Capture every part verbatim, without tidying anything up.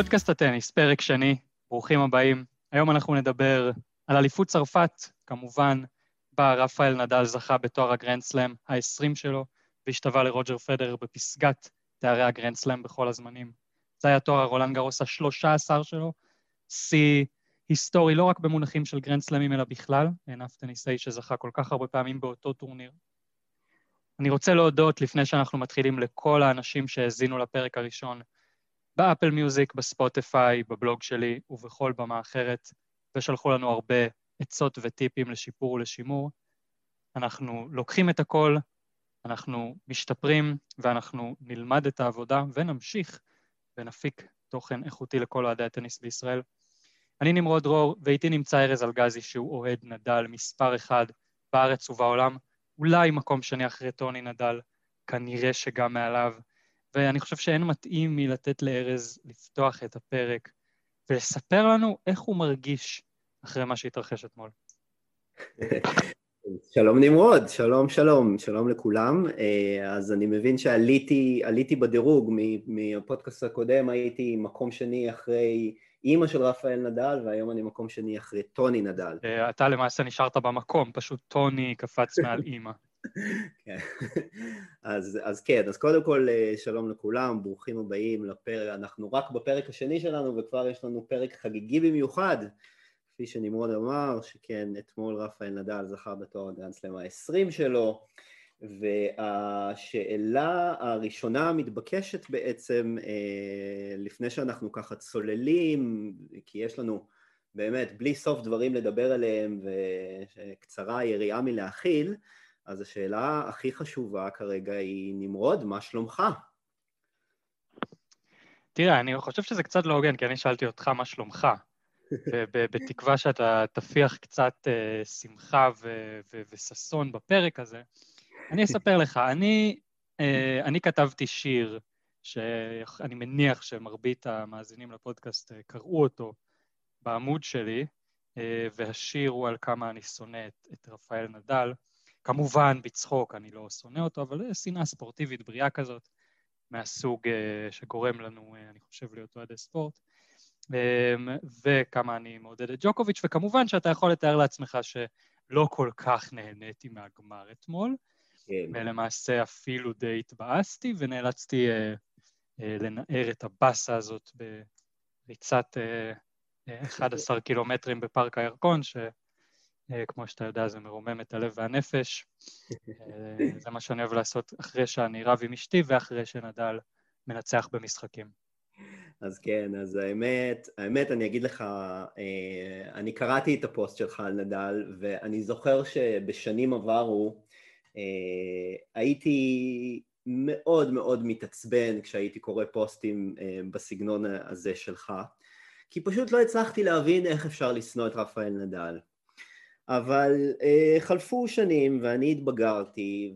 פודקאסט הטניס, פרק שני, ברוכים הבאים. היום אנחנו נדבר על אליפות צרפת, כמובן, בה רפאל נדל זכה בתואר הגרנדסלאם ה-עשרים שלו, והשתווה לרוג'ר פדרר בפסגת תארי הגרנדסלאם בכל הזמנים. זה היה תואר רולאן גרוס ה-שלוש עשרה שלו, שיא היסטורי לא רק במונחים של גרנדסלאמים אלא בכלל, אין אף טניסאי שזכה כל כך הרבה פעמים באותו טורניר. אני רוצה להודות לפני שאנחנו מתחילים לכל האנשים שהזינו לפרק הראשון, באפל מיוזיק, בספוטיפיי, בבלוג שלי ובכל במה אחרת, ושלחו לנו הרבה עצות וטיפים לשיפור ולשימור. אנחנו לוקחים את הכל, אנחנו משתפרים, ואנחנו נלמד את העבודה ונמשיך ונפיק תוכן איכותי לכל אוהדי הטניס בישראל. אני נמרוד דרור, ואיתי נמצא ארז אלגזי, שהוא אוהד נדל מספר אחד בארץ ובעולם, אולי מקום שני אחרי טוני נדל, כנראה שגם מעליו, ואני חושב שאין מתאים מלתת לארז לפתוח את הפרק ולספר לנו איך הוא מרגיש אחרי מה שהתרחש אתמול. שלום נמרוד, שלום שלום, שלום לכולם. אז אני מבין שעליתי, עליתי בדירוג, מהפודקאסט הקודם הייתי מקום שני אחרי אימא של רפאל נדל, והיום אני מקום שני אחרי טוני נדל. אתה למעשה נשארת במקום, פשוט טוני קפץ מעל אימא. אז אז כן, אז קודם כל שלום לכולם, ברוכים הבאים לפרק, אנחנו רק בפרק השני שלנו וכבר יש לנו פרק חגיגי במיוחד, כפי שנמרוד אמר, שכן אתמול רפאל נדל זכה בתואר הגרנדסלאם ה-עשרים שלו, והשאלה הראשונה המתבקשת בעצם, לפני שאנחנו ככה צוללים, כי יש לנו באמת בלי סוף דברים לדבר עליהם וקצרה יריעה מלהכיל, אז השאלה הכי חשובה כרגע היא, נמרוד, מה שלומך? תראה, אני חושב שזה קצת לא הוגן, כי אני שאלתי אותך מה שלומך, בתקווה שאתה תפיח קצת שמחה וששון בפרק הזה. אני אספר לך, אני כתבתי שיר, שאני מניח שמרבית המאזינים לפודקאסט קראו אותו בעמוד שלי, והשיר הוא על כמה אני שונא את רפאל נדל, כמובן בצחוק, אני לא שונא אותו, אבל שנאה ספורטיבית בריאה כזאת, מהסוג שגורם לנו, אני חושב, להיות אוהדי ספורט, וכמה אני מעודד את ג'וקוביץ', וכמובן שאתה יכול לתאר לעצמך שלא כל כך נהניתי מהגמר אתמול, ולמעשה אפילו די התבאסתי, ונאלצתי לנער את הבאסה הזאת בריצת אחד עשר קילומטרים בפארק הירקון, ש... כמו שאתה יודע, זה מרומם את הלב והנפש. זה מה שאני אוהב לעשות אחרי שאני רב עם אשתי, ואחרי שנדל מנצח במשחקים. אז כן, אז האמת, האמת, אני אגיד לך, אני קראתי את הפוסט שלך על נדל, ואני זוכר שבשנים עברו, הייתי מאוד מאוד מתעצבן כשהייתי קורא פוסטים בסגנון הזה שלך, כי פשוט לא הצלחתי להבין איך אפשר לשנוא את רפאל נדל. אבל uh, חלפו שנים ואני התבגרתי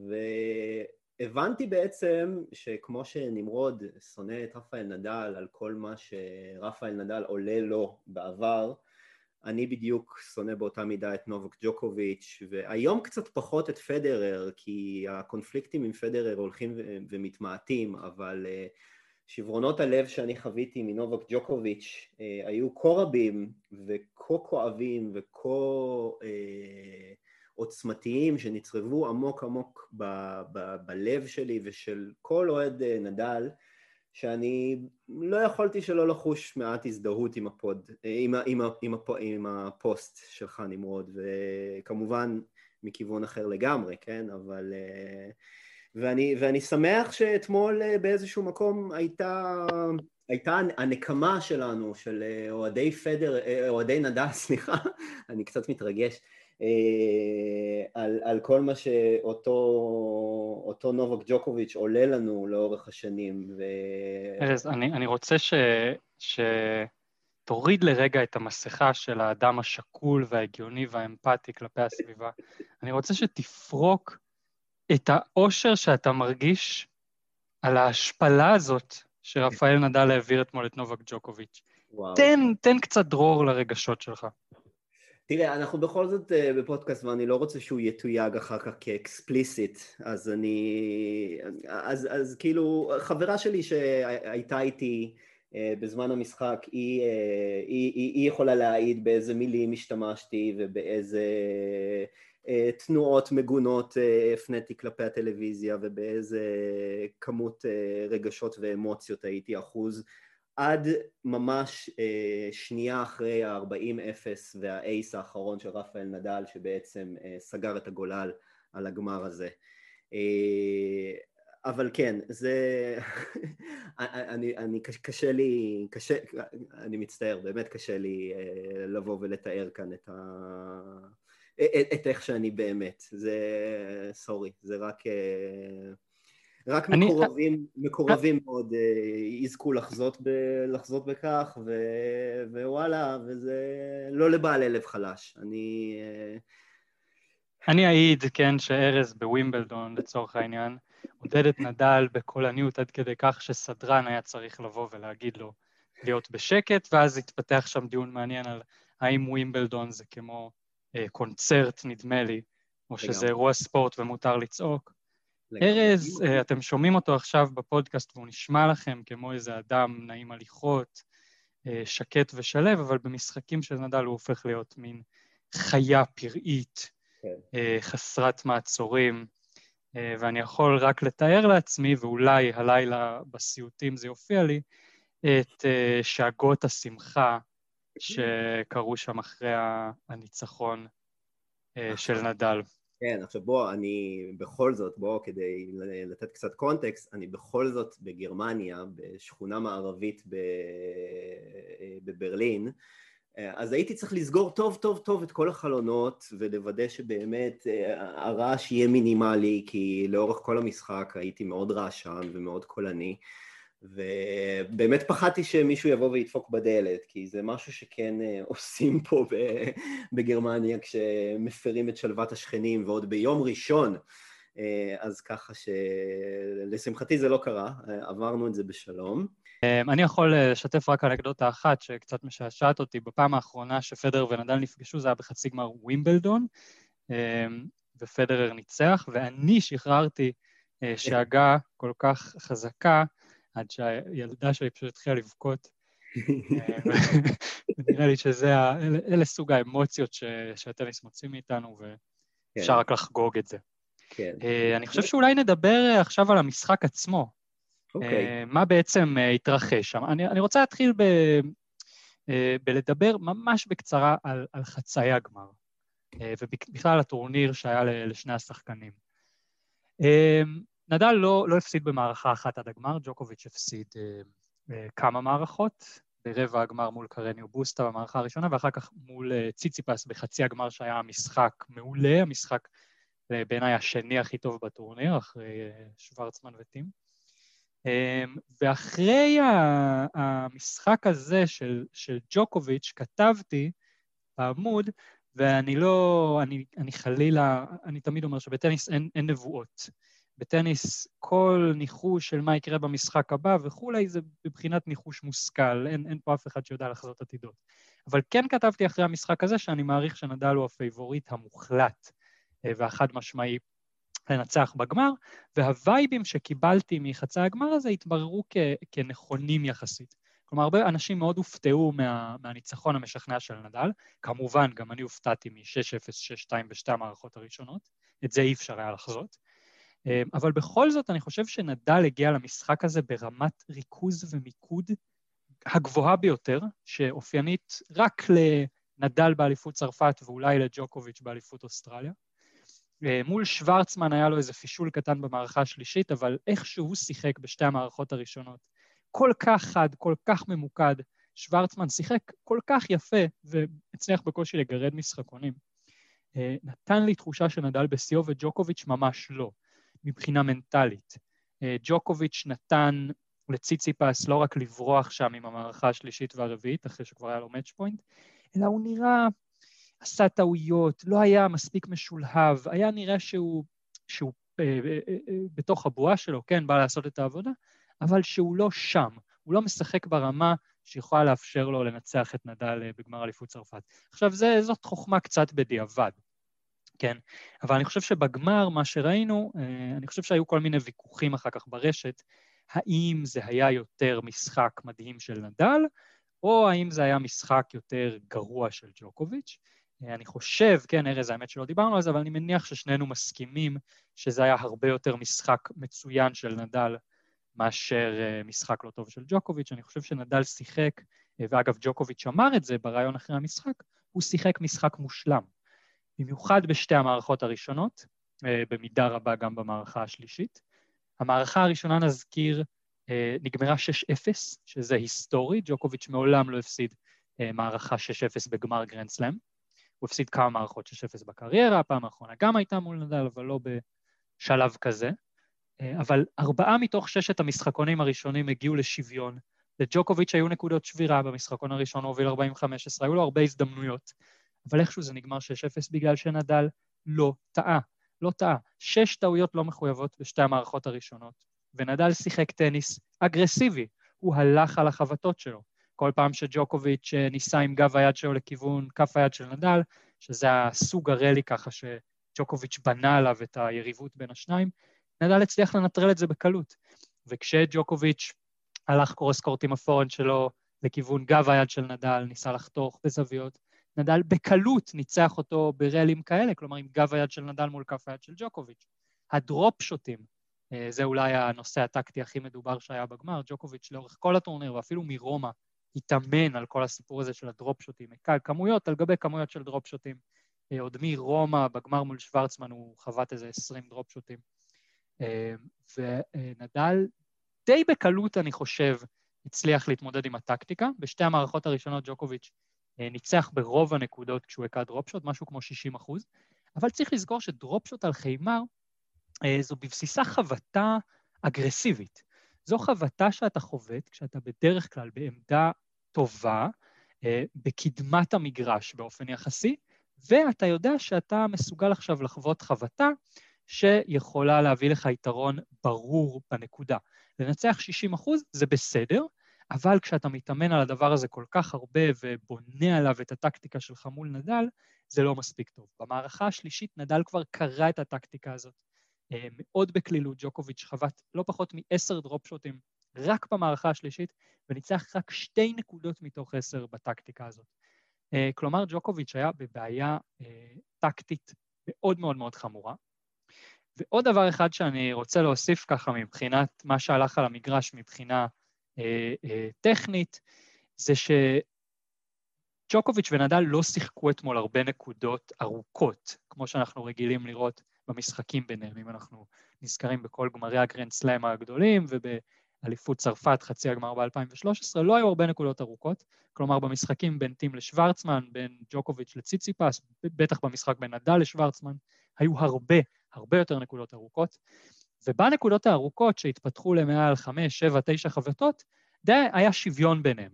והבנתי בעצם שכמו שנמרוד שונא את רפאל נדל על כל מה שרפאל נדל עולה לו בעבר, אני בדיוק שונא באותה מידה את נובק ג'וקוביץ' והיום קצת פחות את פדרר, כי הקונפליקטים עם פדרר הולכים ומתמעטים, אבל uh, שברונות הלב שאני חוויתי מנובק ג'וקוביץ' אה, היו כה רבים וכה כואבים וכה אה, עוצמתיים שנצרבו עמוק עמוק ב- ב- בלב שלי ושל כל אוהד אה, נדל, שאני לא יכולתי שלא לחוש מעט הזדהות עם, הפוד, אה, עם, עם, עם, הפ, עם הפוסט שלך נמרוד, וכמובן מכיוון אחר לגמרי, כן? אבל... אה, ואני, ואני שמח שאתמול באיזשהו מקום הייתה, הייתה הנקמה שלנו, של אוהדי פדר, אוהדי נדל, סליחה, אני קצת מתרגש, על, על כל מה שאותו, אותו נובק ג'וקוביץ' עולה לנו לאורך השנים. ו... ארז, אני, אני רוצה ש, שתוריד לרגע את המסכה של האדם השקול וההגיוני והאמפתי כלפי הסביבה. אני רוצה שתפרוק את האושר שאתה מרגיש על ההשפלה הזאת שרפאל נדל העביר אתמול את נובק ג'וקוביץ'. תן, תן קצת דרור לרגשות שלך. תראה, אנחנו בכל זאת בפודקאסט, ואני לא רוצה שהוא יתויג אחר כך כאקספליסיט, אז אני... אז, אז כאילו, חברה שלי שהייתה איתי בזמן המשחק היא, היא, היא, היא יכולה להעיד באיזה מילים השתמשתי ובאיזה תנועות מגונות הפניתי כלפי הטלוויזיה ובאיזה כמות רגשות ואמוציות הייתי אחוז, עד ממש שנייה אחרי ה-ארבעים אפס והאייס האחרון של רפאל נדל שבעצם סגר את הגולל על הגמר הזה. אבל כן, זה... אני, אני קשה לי, קשה, אני מצטער, באמת קשה לי לבוא ולתאר כאן את ה... את איך שאני באמת, זה, סורי, זה רק, רק אני, מקורבים, מקורבים מאוד יזכו לחזות, ב, לחזות בכך, ו, ווואלה, וזה לא לבעל לב חלש, אני... אני אעיד, כן, שארז בווימבלדון, לצורך העניין, עודד את נדל בקולניות עד כדי כך שסדרן היה צריך לבוא ולהגיד לו להיות בשקט, ואז התפתח שם דיון מעניין על האם ווימבלדון זה כמו קונצרט, נדמה לי, או שזה אירוע ספורט ומותר לצעוק. ארז, אתם שומעים אותו עכשיו בפודקאסט והוא נשמע לכם כמו איזה אדם נעים הליכות, שקט ושלב, אבל במשחקים של נדל הוא הופך להיות מין חיה פראית, חסרת מעצורים, ואני יכול רק לתאר לעצמי, ואולי הלילה בסיוטים זה יופיע לי, את שאגות השמחה שקרו שם אחרי הניצחון של נדל. כן, עכשיו בוא, אני בכל זאת, בוא, כדי לתת קצת קונטקסט, אני בכל זאת בגרמניה, בשכונה מערבית בברלין, אז הייתי צריך לסגור טוב טוב טוב את כל החלונות ולוודא שבאמת הרעש יהיה מינימלי, כי לאורך כל המשחק הייתי מאוד רעשן ומאוד קולני, ובאמת פחדתי שמישהו יבוא וידפוק בדלת, כי זה משהו שכן עושים פה בגרמניה כשמפרים את שלוות השכנים ועוד ביום ראשון, אז ככה שלשמחתי זה לא קרה, עברנו את זה בשלום. אני יכול לשתף רק אנקדוטה אחת שקצת משעשעת אותי, בפעם האחרונה שפדרר ונדל נפגשו זה היה בחצי גמר ווימבלדון, ופדרר ניצח, ואני שחררתי שאגה כל כך חזקה, עד שהילדה שלי פשוט התחילה לבכות, ונראה לי שזה, אלה סוג האמוציות שהטניס מוצאים מאיתנו, ואפשר רק לחגוג את זה. אני חושב שאולי נדבר עכשיו על המשחק עצמו, מה בעצם התרחש שם. אני רוצה להתחיל בלדבר ממש בקצרה על חצאי הגמר, ובכלל על הטורניר שהיה לשני השחקנים. נדל לא, לא הפסיד במערכה אחת עד הגמר, ג'וקוביץ' הפסיד אה, אה, כמה מערכות, ברבע הגמר מול קרניו בוסטה במערכה הראשונה, ואחר כך מול אה, ציציפס בחצי הגמר שהיה משחק מעולה, המשחק אה, בעיניי השני הכי טוב בטורניר, אחרי אה, שוורצמן וטים. אה, ואחרי ה- המשחק הזה של, של ג'וקוביץ' כתבתי בעמוד, ואני לא, אני, אני חלילה, אני תמיד אומר שבטניס אין, אין נבואות. בטניס כל ניחוש של מה יקרה במשחק הבא וכולי, זה בבחינת ניחוש מושכל, אין, אין פה אף אחד שיודע לחזות עתידות. אבל כן כתבתי אחרי המשחק הזה שאני מעריך שנדל הוא הפייבוריט המוחלט והחד משמעי לנצח בגמר, והווייבים שקיבלתי מחצי הגמר הזה התבררו כ, כנכונים יחסית. כלומר, הרבה אנשים מאוד הופתעו מה, מהניצחון המשכנע של נדל, כמובן גם אני הופתעתי מ-שש אפס, שש שתיים בשתי המערכות הראשונות, את זה אי אפשר היה לחזות, אבל בכל זאת אני חושב שנדל הגיע למשחק הזה ברמת ריכוז ומיקוד הגבוהה ביותר, שאופיינית רק לנדל באליפות צרפת ואולי לג'וקוביץ' באליפות אוסטרליה. מול שוורצמן היה לו איזה פישול קטן במערכה השלישית, אבל איך שהוא שיחק בשתי המערכות הראשונות, כל כך חד, כל כך ממוקד, שוורצמן שיחק כל כך יפה והצליח בקושי לגרד משחקונים. נתן לי תחושה שנדל בסיאו וג'וקוביץ' ממש לא. מבחינה מנטלית. ג'וקוביץ' נתן לציציפס לא רק לברוח שם עם המערכה השלישית והרביעית, אחרי שכבר היה לו מאץ' פוינט, אלא הוא נראה, עשה טעויות, לא היה מספיק משולהב, היה נראה שהוא, שהוא בתוך הבועה שלו, כן, בא לעשות את העבודה, אבל שהוא לא שם, הוא לא משחק ברמה שיכולה לאפשר לו לנצח את נדל בגמר אליפות צרפת. עכשיו, זה, זאת חוכמה קצת בדיעבד. כן, אבל אני חושב שבגמר מה שראינו, אני חושב שהיו כל מיני ויכוחים אחר כך ברשת, האם זה היה יותר משחק מדהים של נדל, או האם זה היה משחק יותר גרוע של ג'וקוביץ'. אני חושב, כן, ארז, האמת שלא דיברנו על זה, אבל אני מניח ששנינו מסכימים שזה היה הרבה יותר משחק מצוין של נדל, מאשר משחק לא טוב של ג'וקוביץ'. אני חושב שנדל שיחק, ואגב, ג'וקוביץ' אמר את זה ברעיון אחרי המשחק, הוא שיחק משחק מושלם. במיוחד בשתי המערכות הראשונות, במידה רבה גם במערכה השלישית. המערכה הראשונה, נזכיר, נגמרה שש אפס, שזה היסטורי, ג'וקוביץ' מעולם לא הפסיד מערכה שש אפס בגמר גרנד סלאם, הוא הפסיד כמה מערכות שש אפס בקריירה, הפעם האחרונה גם הייתה מול נדל, אבל לא בשלב כזה, אבל ארבעה מתוך ששת המשחקונים הראשונים הגיעו לשוויון, לג'וקוביץ' היו נקודות שבירה, במשחקון הראשון הוא הוביל ארבעים חמש עשרה, היו לו הרבה הזדמנויות, אבל איכשהו זה נגמר שש אפס בגלל שנדל לא טעה, לא טעה, שש טעויות לא מחויבות בשתי המערכות הראשונות, ונדל שיחק טניס אגרסיבי, הוא הלך על החבטות שלו, כל פעם שג'וקוביץ' ניסה עם גב היד שלו לכיוון כף היד של נדל, שזה הסוג הרלי ככה שג'וקוביץ' בנה עליו את היריבות בין השניים, נדל הצליח לנטרל את זה בקלות, וכשג'וקוביץ' הלך קורס קורט עם הפורנד שלו לכיוון גב היד של נדל, ניסה לחתוך בזוויות, נדל בקלות ניצח אותו ברלים כאלה, כלומר עם גב היד של נדל מול כף היד של ג'וקוביץ'. הדרופ שוטים, זה אולי הנושא הטקטי הכי מדובר שהיה בגמר, ג'וקוביץ' לאורך כל הטורניר ואפילו מרומא, התאמן על כל הסיפור הזה של הדרופ שוטים, כמויות על גבי כמויות של דרופ שוטים, עוד מרומא בגמר מול שוורצמן הוא חוות איזה עשרים דרופ שוטים, ונדל די בקלות אני חושב הצליח להתמודד עם הטקטיקה, בשתי המערכות הראשונות ג'וקוביץ' ניצח ברוב הנקודות כשהוא הקע דרופ שוט, משהו כמו שישים אחוז, אבל צריך לזכור שדרופ שוט על חיימר זו בבסיסה חבטה אגרסיבית, זו חבטה שאתה חובט כשאתה בדרך כלל בעמדה טובה, בקדמת המגרש באופן יחסי, ואתה יודע שאתה מסוגל עכשיו לחוות חבטה שיכולה להביא לך יתרון ברור בנקודה. לנצח שישים אחוז זה בסדר, אבל כשאתה מתאמן על הדבר הזה כל כך הרבה ובונה עליו את הטקטיקה שלך מול נדל, זה לא מספיק טוב. במערכה השלישית נדל כבר קרא את הטקטיקה הזאת. מאוד בקלילות, ג'וקוביץ' חוות לא פחות מ-עשרה דרופ שוטים רק במערכה השלישית, וניצח רק שתי נקודות מתוך עשר בטקטיקה הזאת. כלומר, ג'וקוביץ' היה בבעיה טקטית מאוד מאוד מאוד חמורה. ועוד דבר אחד שאני רוצה להוסיף ככה מבחינת מה שהלך על המגרש מבחינה אה, אה, טכנית, זה שג'וקוביץ' ונדל לא שיחקו אתמול הרבה נקודות ארוכות, כמו שאנחנו רגילים לראות במשחקים ביניהם, אם אנחנו נזכרים בכל גמרי הגרנד סלאם הגדולים, ובאליפות צרפת חצי הגמר ב-אלפיים ושלוש עשרה, לא היו הרבה נקודות ארוכות, כלומר במשחקים בין טים לשוורצמן, בין ג'וקוביץ' לציציפס, בטח במשחק בין נדל לשוורצמן, היו הרבה, הרבה יותר נקודות ארוכות, ובנקודות הארוכות שהתפתחו למעל חמש, שבע, תשע חבטות, די היה שוויון ביניהם.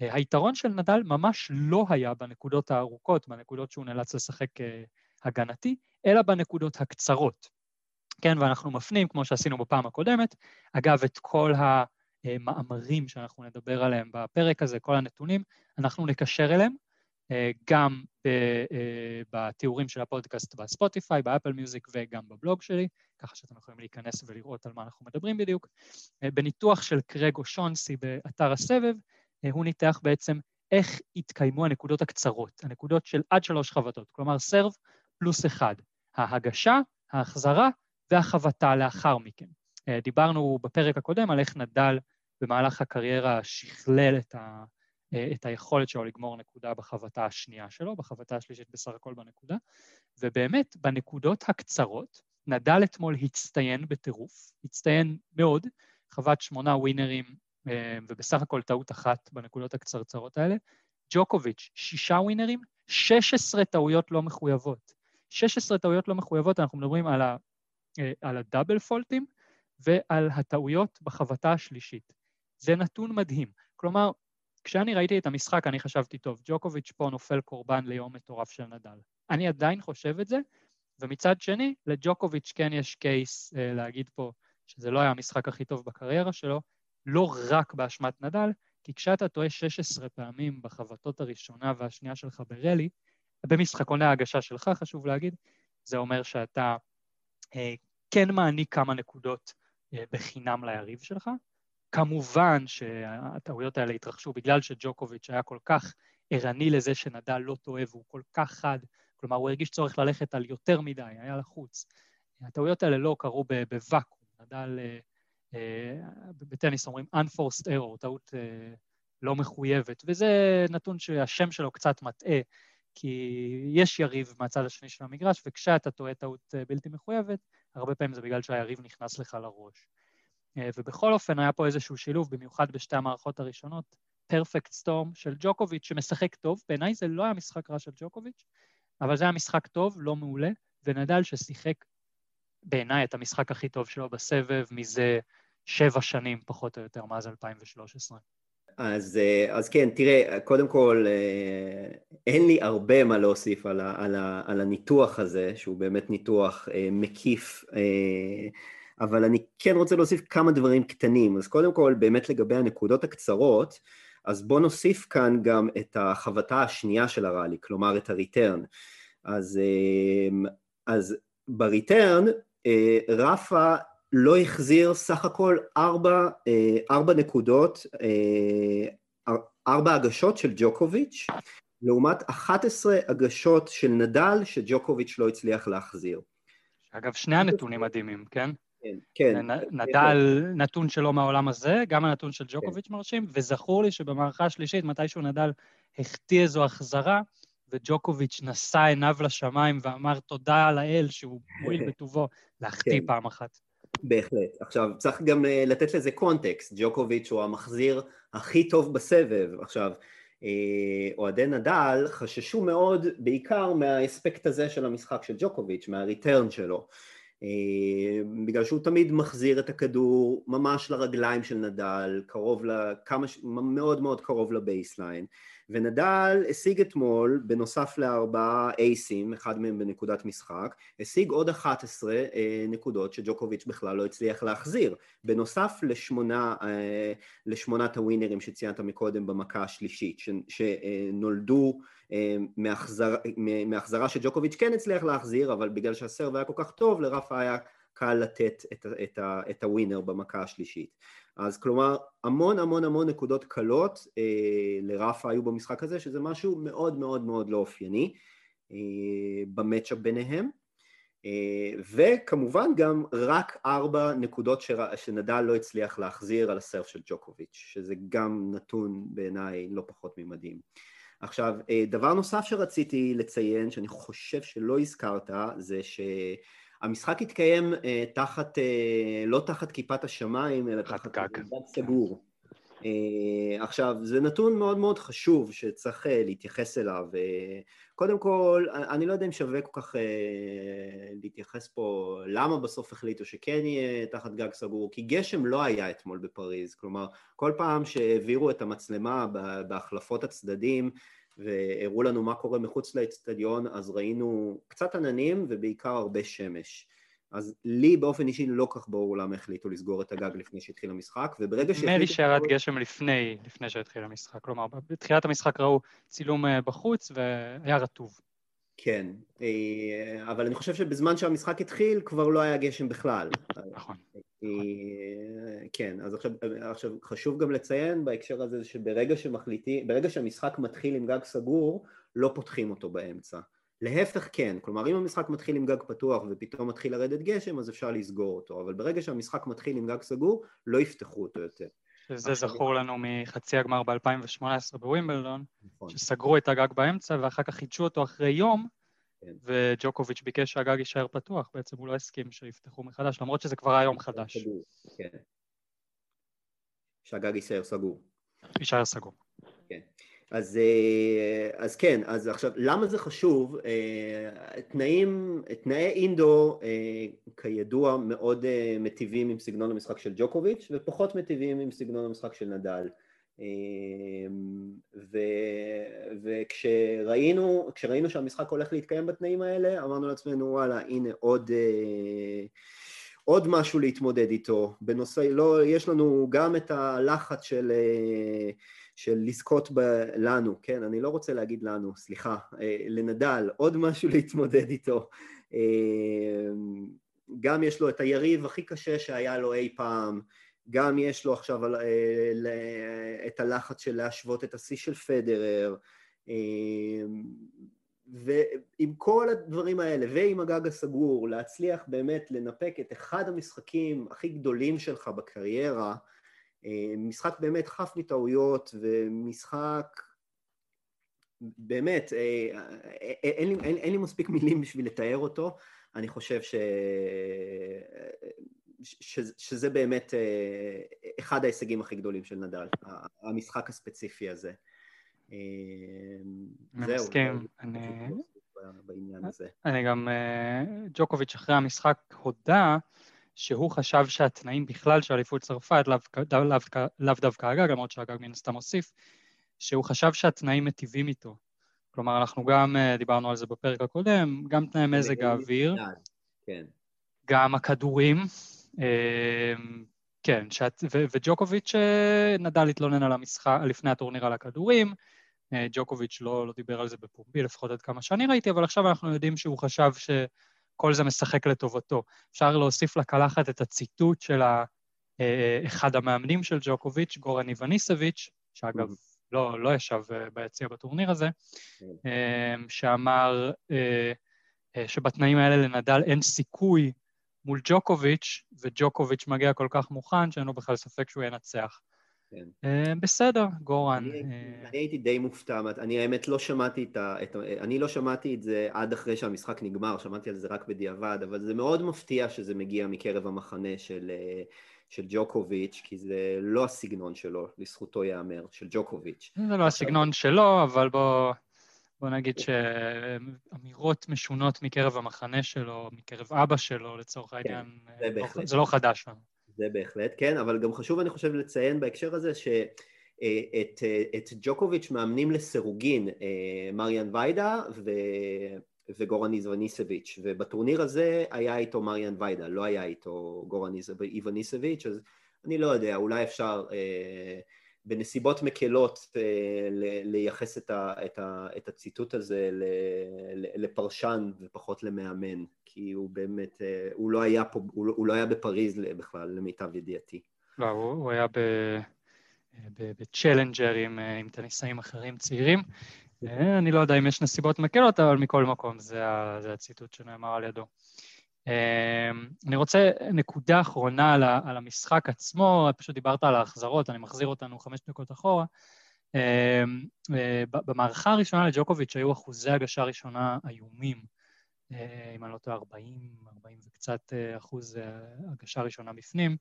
היתרון של נדל ממש לא היה בנקודות הארוכות, בנקודות שהוא נאלץ לשחק הגנתי, אלא בנקודות הקצרות. כן, ואנחנו מפנים, כמו שעשינו בפעם הקודמת, אגב, את כל המאמרים שאנחנו נדבר עליהם בפרק הזה, כל הנתונים, אנחנו נקשר אליהם, גם בתיאורים של הפודקאסט בספוטיפיי, באפל מיוזיק וגם בבלוג שלי, ככה שאתם יכולים להיכנס ולראות על מה אנחנו מדברים בדיוק. בניתוח של קרגו שונסי באתר הסבב, הוא ניתח בעצם איך התקיימו הנקודות הקצרות, הנקודות של עד שלוש חבטות, כלומר סרב פלוס אחד, ההגשה, ההחזרה והחבטה לאחר מכן. דיברנו בפרק הקודם על איך נדל במהלך הקריירה שכלל את ה... את היכולת שלו לגמור נקודה בחבטה השנייה שלו, בחבטה השלישית בסך הכל בנקודה, ובאמת בנקודות הקצרות, נדל אתמול הצטיין בטירוף, הצטיין מאוד, חבט שמונה ווינרים, ובסך הכל טעות אחת בנקודות הקצרצרות האלה, ג'וקוביץ' שישה ווינרים, שש עשרה טעויות לא מחויבות, שש עשרה טעויות לא מחויבות, אנחנו מדברים על, ה, על הדאבל פולטים, ועל הטעויות בחבטה השלישית, זה נתון מדהים, כלומר, כשאני ראיתי את המשחק, אני חשבתי, טוב, ג'וקוביץ' פה נופל קורבן ליום מטורף של נדל. אני עדיין חושב את זה, ומצד שני, לג'וקוביץ' כן יש קייס להגיד פה שזה לא היה המשחק הכי טוב בקריירה שלו, לא רק באשמת נדל, כי כשאתה טועה שש עשרה פעמים בחבטות הראשונה והשנייה שלך ברלי, במשחקוני ההגשה שלך, חשוב להגיד, זה אומר שאתה כן מעניק כמה נקודות בחינם ליריב שלך. כמובן שהטעויות האלה התרחשו בגלל שג'וקוביץ' היה כל כך ערני לזה שנדל לא טועה, והוא כל כך חד, כלומר הוא הרגיש צורך ללכת על יותר מדי, היה לחוץ. הטעויות האלה לא קרו בוואקום, נדל, בטניס אומרים unforced error, טעות לא מחויבת, וזה נתון שהשם שלו קצת מטעה, כי יש יריב מהצד השני של המגרש, וכשאתה טועה טעות בלתי מחויבת, הרבה פעמים זה בגלל שהיריב נכנס לך לראש. ובכל אופן היה פה איזשהו שילוב, במיוחד בשתי המערכות הראשונות, פרפקט סטורם של ג'וקוביץ' שמשחק טוב, בעיניי זה לא היה משחק רע של ג'וקוביץ', אבל זה היה משחק טוב, לא מעולה, ונדל ששיחק בעיניי את המשחק הכי טוב שלו בסבב, מזה שבע שנים פחות או יותר, מאז אלפיים ושלוש עשרה. אז, אז כן, תראה, קודם כל, אין לי הרבה מה להוסיף על, ה, על, ה, על הניתוח הזה, שהוא באמת ניתוח מקיף, אבל אני כן רוצה להוסיף כמה דברים קטנים. אז קודם כל, באמת לגבי הנקודות הקצרות, אז בוא נוסיף כאן גם את החבטה השנייה של הראלי, כלומר את הריטרן. אז, אז בריטרן, רפה לא החזיר סך הכל ארבע, ארבע נקודות, ארבע הגשות של ג'וקוביץ', לעומת אחת עשרה הגשות של נדל שג'וקוביץ' לא הצליח להחזיר. אגב, שני הנתונים מדהימים, כן? כן, כן. נדל, נתון שלו מהעולם הזה, גם הנתון של ג'וקוביץ' מרשים, וזכור לי שבמערכה השלישית, מתישהו נדל החטיא איזו החזרה, וג'וקוביץ' נשא עיניו לשמיים ואמר תודה לאל שהוא מועיל בטובו להחטיא פעם אחת. בהחלט. עכשיו, צריך גם לתת לזה קונטקסט. ג'וקוביץ' הוא המחזיר הכי טוב בסבב. עכשיו, אוהדי נדל חששו מאוד בעיקר מהאספקט הזה של המשחק של ג'וקוביץ', מהריטרן שלו. בגלל שהוא תמיד מחזיר את הכדור ממש לרגליים של נדל, קרוב לכמה, מאוד מאוד קרוב לבייסליין, ונדל השיג אתמול, בנוסף לארבעה אייסים, אחד מהם בנקודת משחק, השיג עוד אחת עשרה נקודות שג'וקוביץ' בכלל לא הצליח להחזיר, בנוסף לשמונה, לשמונת הווינרים שציינת מקודם במכה השלישית, שנולדו מהחזרה, מהחזרה שג'וקוביץ' כן הצליח להחזיר, אבל בגלל שהסרב היה כל כך טוב, לרפה היה קל לתת את, את, את הווינר במכה השלישית. אז כלומר, המון המון המון נקודות קלות אה, לרפה היו במשחק הזה, שזה משהו מאוד מאוד מאוד לא אופייני אה, במאץ'אפ ביניהם, אה, וכמובן גם רק ארבע נקודות ש... שנדל לא הצליח להחזיר על הסרף של ג'וקוביץ', שזה גם נתון בעיניי לא פחות ממדהים. עכשיו, אה, דבר נוסף שרציתי לציין, שאני חושב שלא הזכרת, זה ש... המשחק התקיים אה, תחת, אה, לא תחת כיפת השמיים, אלא תחת גג סגור. אה, עכשיו, זה נתון מאוד מאוד חשוב שצריך אה, להתייחס אליו. אה, קודם כל, אני לא יודע אם שווה כל כך אה, להתייחס פה למה בסוף החליטו שכן יהיה תחת גג סגור, כי גשם לא היה אתמול בפריז. כלומר, כל פעם שהעבירו את המצלמה בהחלפות הצדדים, והראו לנו מה קורה מחוץ לאצטדיון, אז ראינו קצת עננים ובעיקר הרבה שמש. אז לי באופן אישי לא כך ברור למה החליטו לסגור את הגג לפני שהתחיל המשחק, וברגע שהחליטו... מלי שירד גשם לפני, לפני שהתחיל המשחק, כלומר, בתחילת המשחק ראו צילום בחוץ והיה רטוב. כן, אבל אני חושב שבזמן שהמשחק התחיל כבר לא היה גשם בכלל. נכון. כן, אז עכשיו, עכשיו חשוב גם לציין בהקשר הזה שברגע שמחליטים, ברגע שהמשחק מתחיל עם גג סגור, לא פותחים אותו באמצע. להפך כן, כלומר אם המשחק מתחיל עם גג פתוח ופתאום מתחיל לרדת גשם, אז אפשר לסגור אותו, אבל ברגע שהמשחק מתחיל עם גג סגור, לא יפתחו אותו יותר. שזה זכור לנו מחצי הגמר ב-אלפיים ושמונה עשרה בווימבלדון, שסגרו את הגג באמצע ואחר כך חידשו אותו אחרי יום, וג'וקוביץ' ביקש שהגג יישאר פתוח, בעצם הוא לא הסכים שיפתחו מחדש, למרות שזה כבר היום חדש. כן. שהגג יישאר סגור. יישאר סגור. כן. אז, אז כן, אז עכשיו, למה זה חשוב? תנאים, תנאי אינדור, כידוע, מאוד מטיבים עם סגנון המשחק של ג'וקוביץ' ופחות מטיבים עם סגנון המשחק של נדל. ו, וכשראינו, כשראינו שהמשחק הולך להתקיים בתנאים האלה, אמרנו לעצמנו, וואלה, הנה עוד... עוד משהו להתמודד איתו, בנושא, לא, יש לנו גם את הלחץ של, של לזכות ב, לנו, כן, אני לא רוצה להגיד לנו, סליחה, לנדל, עוד משהו להתמודד איתו, גם יש לו את היריב הכי קשה שהיה לו אי פעם, גם יש לו עכשיו את הלחץ של להשוות את השיא של פדרר, ועם כל הדברים האלה, ועם הגג הסגור, להצליח באמת לנפק את אחד המשחקים הכי גדולים שלך בקריירה, משחק באמת חף מטעויות, ומשחק באמת, אין לי, אין, אין לי מספיק מילים בשביל לתאר אותו, אני חושב ש... שזה באמת אחד ההישגים הכי גדולים של נדל, המשחק הספציפי הזה. אני מסכים. אני גם, ג'וקוביץ' אחרי המשחק הודה שהוא חשב שהתנאים בכלל של אליפות צרפת, לאו דווקא הגג, למרות שהגג מן הסתם הוסיף, שהוא חשב שהתנאים מטיבים איתו. כלומר, אנחנו גם דיברנו על זה בפרק הקודם, גם תנאי מזג האוויר, גם הכדורים, כן, וג'וקוביץ' נדל התלונן על המשחק, לפני הטורניר על הכדורים, ג'וקוביץ' לא דיבר על זה בפומבי, לפחות עד כמה שאני ראיתי, אבל עכשיו אנחנו יודעים שהוא חשב שכל זה משחק לטובתו. אפשר להוסיף לקלחת את הציטוט של אחד המאמנים של ג'וקוביץ', גורן איווניסביץ', שאגב לא, לא ישב ביציע בטורניר הזה, שאמר שבתנאים האלה לנדל אין סיכוי מול ג'וקוביץ', וג'וקוביץ' מגיע כל כך מוכן, שאין לו בכלל ספק שהוא ינצח. בסדר, גורן. אני הייתי די מופתע, אני האמת לא שמעתי את, אני לא שמעתי את זה עד אחרי שהמשחק נגמר, שמעתי על זה רק בדיעבד, אבל זה מאוד מפתיע שזה מגיע מקרב המחנה של... של ג'וקוביץ', כי זה לא הסגנון שלו, לזכותו יאמר, של ג'וקוביץ'. זה לא הסגנון שלו, אבל בוא, בוא נגיד שאמירות משונות מקרב המחנה שלו, מקרב אבא שלו, לצורך העניין, זה לא חדש לנו. זה בהחלט, כן, אבל גם חשוב, אני חושב, לציין בהקשר הזה, שאת ג'וקוביץ' מאמנים לסירוגין, מריאן ויידה וגורן איווניסביץ', ובטורניר הזה היה איתו מריאן ויידה, לא היה איתו גורן איווניסביץ', אז אני לא יודע, אולי אפשר אה, בנסיבות מקלות אה, לייחס את, ה, את, ה, את הציטוט הזה ל, לפרשן ופחות למאמן, כי הוא באמת, אה, הוא, לא היה פה, הוא, הוא לא היה בפריז בכלל, למיטב ידיעתי. לא, הוא, הוא היה ב, ב, בצ'לנג'ר עם, עם תניסאים אחרים צעירים, אני לא יודע אם יש נסיבות מקלות, אבל מכל מקום זה הציטוט שנאמר על ידו. אני רוצה נקודה אחרונה על המשחק עצמו, פשוט דיברת על ההחזרות, אני מחזיר אותנו חמש דקות אחורה. במערכה הראשונה לג'וקוביץ' היו אחוזי הגשה ראשונה איומים, אם אני לא טועה ארבעים, ארבעים וקצת אחוז הגשה ראשונה בפנים,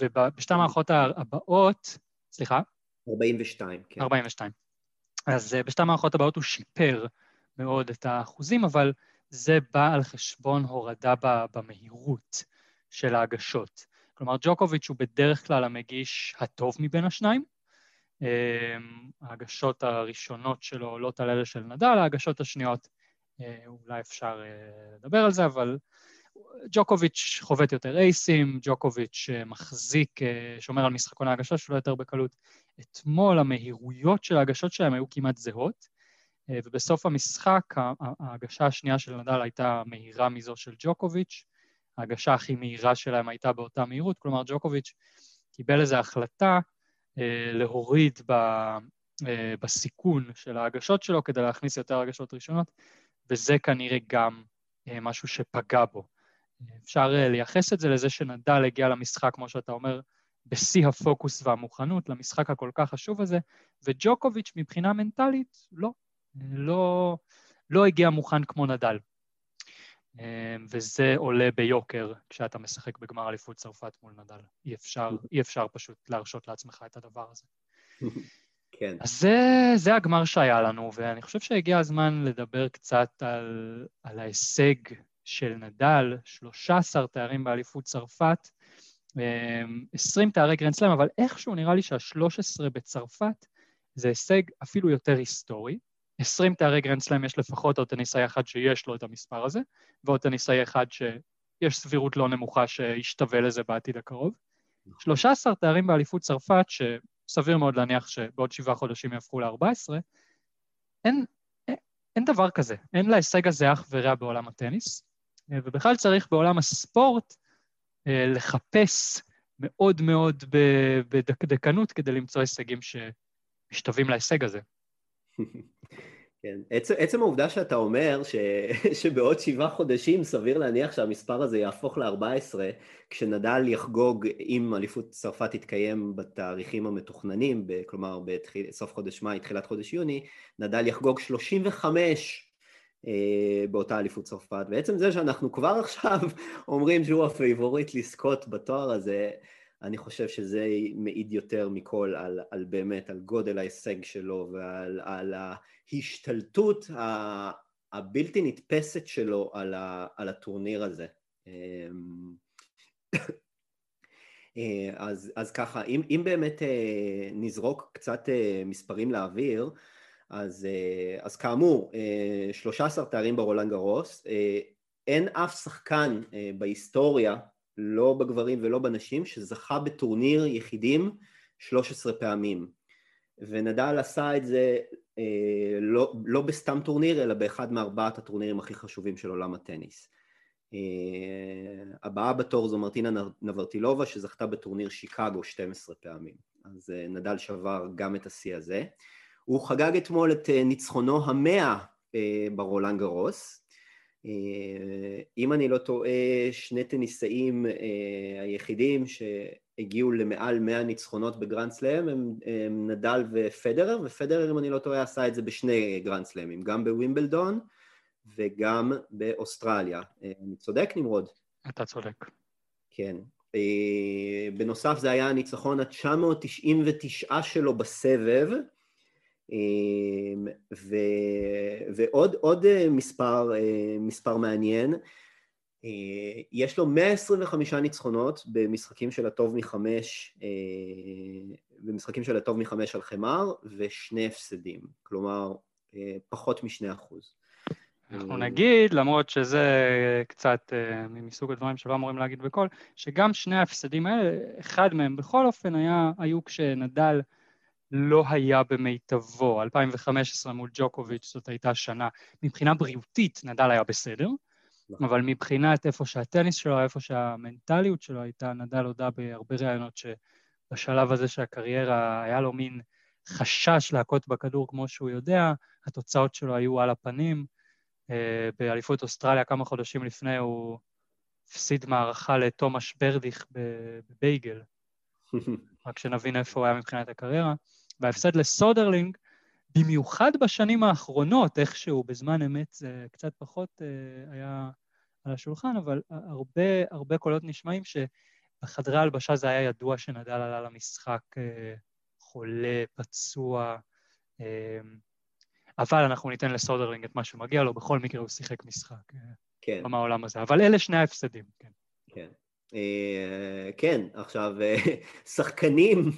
ובשתי המערכות הבאות, סליחה? ארבעים ושתיים, כן. ארבעים ושתיים. אז בשתי המערכות הבאות הוא שיפר מאוד את האחוזים, אבל זה בא על חשבון הורדה במהירות של ההגשות. כלומר, ג'וקוביץ' הוא בדרך כלל המגיש הטוב מבין השניים, ההגשות הראשונות שלו עולות על אלה של נדל, ההגשות השניות אולי אפשר לדבר על זה, אבל ג'וקוביץ' חובט יותר אייסים, ג'וקוביץ' מחזיק, שומר על משחקון ההגשה שלו יותר בקלות. אתמול המהירויות של ההגשות שלהם היו כמעט זהות, ובסוף המשחק ההגשה השנייה של נדל הייתה מהירה מזו של ג'וקוביץ', ההגשה הכי מהירה שלהם הייתה באותה מהירות, כלומר ג'וקוביץ' קיבל איזו החלטה להוריד בסיכון של ההגשות שלו, כדי להכניס יותר הגשות ראשונות, וזה כנראה גם משהו שפגע בו. אפשר לייחס את זה לזה שנדל הגיע למשחק, כמו שאתה אומר, בשיא הפוקוס והמוכנות למשחק הכל כך חשוב הזה, וג'וקוביץ' מבחינה מנטלית, לא, לא, לא הגיע מוכן כמו נדל. וזה עולה ביוקר כשאתה משחק בגמר אליפות צרפת מול נדל. אי אפשר, אי אפשר פשוט להרשות לעצמך את הדבר הזה. כן. אז זה, זה הגמר שהיה לנו, ואני חושב שהגיע הזמן לדבר קצת על, על ההישג של נדל, שלושה עשר תארים באליפות צרפת, עשרים תארי גרנדסלאם, אבל איכשהו נראה לי שה-שלוש עשרה בצרפת זה הישג אפילו יותר היסטורי. עשרים תארי גרנדסלאם יש לפחות עוד תניסאי אחד שיש לו את המספר הזה, ועוד תניסאי אחד שיש סבירות לא נמוכה שישתווה לזה בעתיד הקרוב. שלושה עשר תארים באליפות צרפת, שסביר מאוד להניח שבעוד שבעה חודשים יהפכו ל-ארבע עשרה, אין, אין, אין דבר כזה, אין להישג הזה אך ורע בעולם הטניס. ובכלל צריך בעולם הספורט לחפש מאוד מאוד בדקדקנות כדי למצוא הישגים שמשתווים להישג הזה. כן, עצם, עצם העובדה שאתה אומר ש, שבעוד שבעה חודשים סביר להניח שהמספר הזה יהפוך ל-ארבע עשרה, כשנדל יחגוג אם אליפות צרפת תתקיים בתאריכים המתוכננים, כלומר בסוף חודש מאי, תחילת חודש יוני, נדל יחגוג שלושים וחמש אה, באותה אליפות צרפת, ועצם זה שאנחנו כבר עכשיו אומרים שהוא הפייבוריט לזכות בתואר הזה, אני חושב שזה מעיד יותר מכל על, על באמת, על גודל ההישג שלו ועל על ההשתלטות הבלתי נתפסת שלו על, ה, על הטורניר הזה. אז, אז ככה, אם, אם באמת נזרוק קצת מספרים לאוויר, אז, אז כאמור, שלושה עשר תארים ברולאן גרוס, אין אף שחקן בהיסטוריה, לא בגברים ולא בנשים, שזכה בטורניר יחידים שלוש עשרה פעמים. ונדל עשה את זה אה, לא, לא בסתם טורניר, אלא באחד מארבעת הטורנירים הכי חשובים של עולם הטניס. אה, הבאה בתור זו מרטינה נברטילובה, שזכתה בטורניר שיקגו שתים עשרה פעמים. אז אה, נדל שבר גם את השיא הזה. הוא חגג אתמול את אה, ניצחונו המאה אה, ברולאן גרוס, אם אני לא טועה, שני טניסאים היחידים שהגיעו למעל מאה ניצחונות בגרנד סלאם, הם, הם נדל ופדרר, ופדרר, אם אני לא טועה, עשה את זה בשני גרנד סלאמים, גם בווימבלדון וגם באוסטרליה. אני צודק, נמרוד? אתה צודק. כן. בנוסף, זה היה הניצחון ה-תשע מאות תשעים ותשע שלו בסבב, ו... ועוד עוד מספר, מספר מעניין, יש לו מאה עשרים וחמש ניצחונות במשחקים של הטוב מחמש, במשחקים של הטוב מחמש על חמר, ושני הפסדים, כלומר פחות משני אחוז. אנחנו נגיד, למרות שזה קצת מסוג הדברים שלא אמורים להגיד בכל, שגם שני ההפסדים האלה, אחד מהם בכל אופן היה, היו כשנדל, לא היה במיטבו. אלפיים וחמש עשרה מול ג'וקוביץ' זאת הייתה שנה. מבחינה בריאותית נדל היה בסדר, אבל מבחינת איפה שהטניס שלו, איפה שהמנטליות שלו הייתה, נדל הודע בהרבה רעיונות שבשלב הזה שהקריירה היה לו מין חשש להכות בכדור כמו שהוא יודע, התוצאות שלו היו על הפנים. באליפות אוסטרליה כמה חודשים לפני הוא הפסיד מערכה לתומש ברדיך בבייגל. רק שנבין איפה הוא היה מבחינת הקריירה, וההפסד לסודרלינג, במיוחד בשנים האחרונות, איכשהו בזמן אמת זה קצת פחות היה על השולחן, אבל הרבה, הרבה קולות נשמעים שבחדרי ההלבשה זה היה ידוע שנדל עלה למשחק חולה, פצוע, אבל אנחנו ניתן לסודרלינג את מה שמגיע לו, בכל מקרה הוא שיחק משחק, כן. במה העולם הזה, אבל אלה שני ההפסדים, כן. כן. כן, עכשיו, שחקנים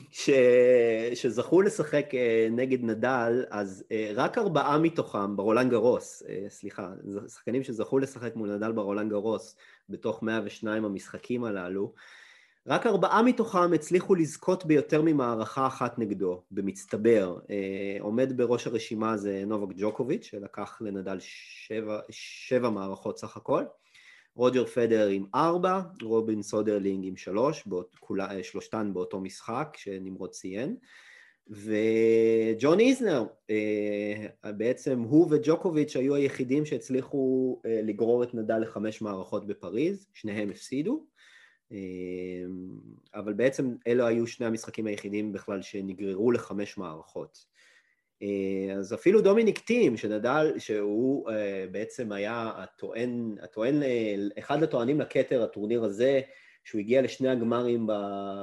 שזכו לשחק נגד נדל, אז רק ארבעה מתוכם ברולאן גרוס, סליחה, שחקנים שזכו לשחק מול נדל ברולאן גרוס, בתוך מאה ושתיים המשחקים הללו, רק ארבעה מתוכם הצליחו לזכות ביותר ממערכה אחת נגדו, במצטבר. עומד בראש הרשימה זה נובק ג'וקוביץ', שלקח לנדל שבע, שבע מערכות סך הכל, רוג'ר פדר עם ארבע, רובין סודרלינג עם שלוש, באות, כולה, שלושתן באותו משחק שנמרוד ציין, וג'ון איזנר, אה, בעצם הוא וג'וקוביץ' היו היחידים שהצליחו אה, לגרור את נדל לחמש מערכות בפריז, שניהם הפסידו, אה, אבל בעצם אלו היו שני המשחקים היחידים בכלל שנגררו לחמש מערכות. אז אפילו דומיניק טים, שנדל, שהוא בעצם היה הטוען, הטוען, אחד הטוענים לכתר, הטורניר הזה, שהוא הגיע לשני הגמרים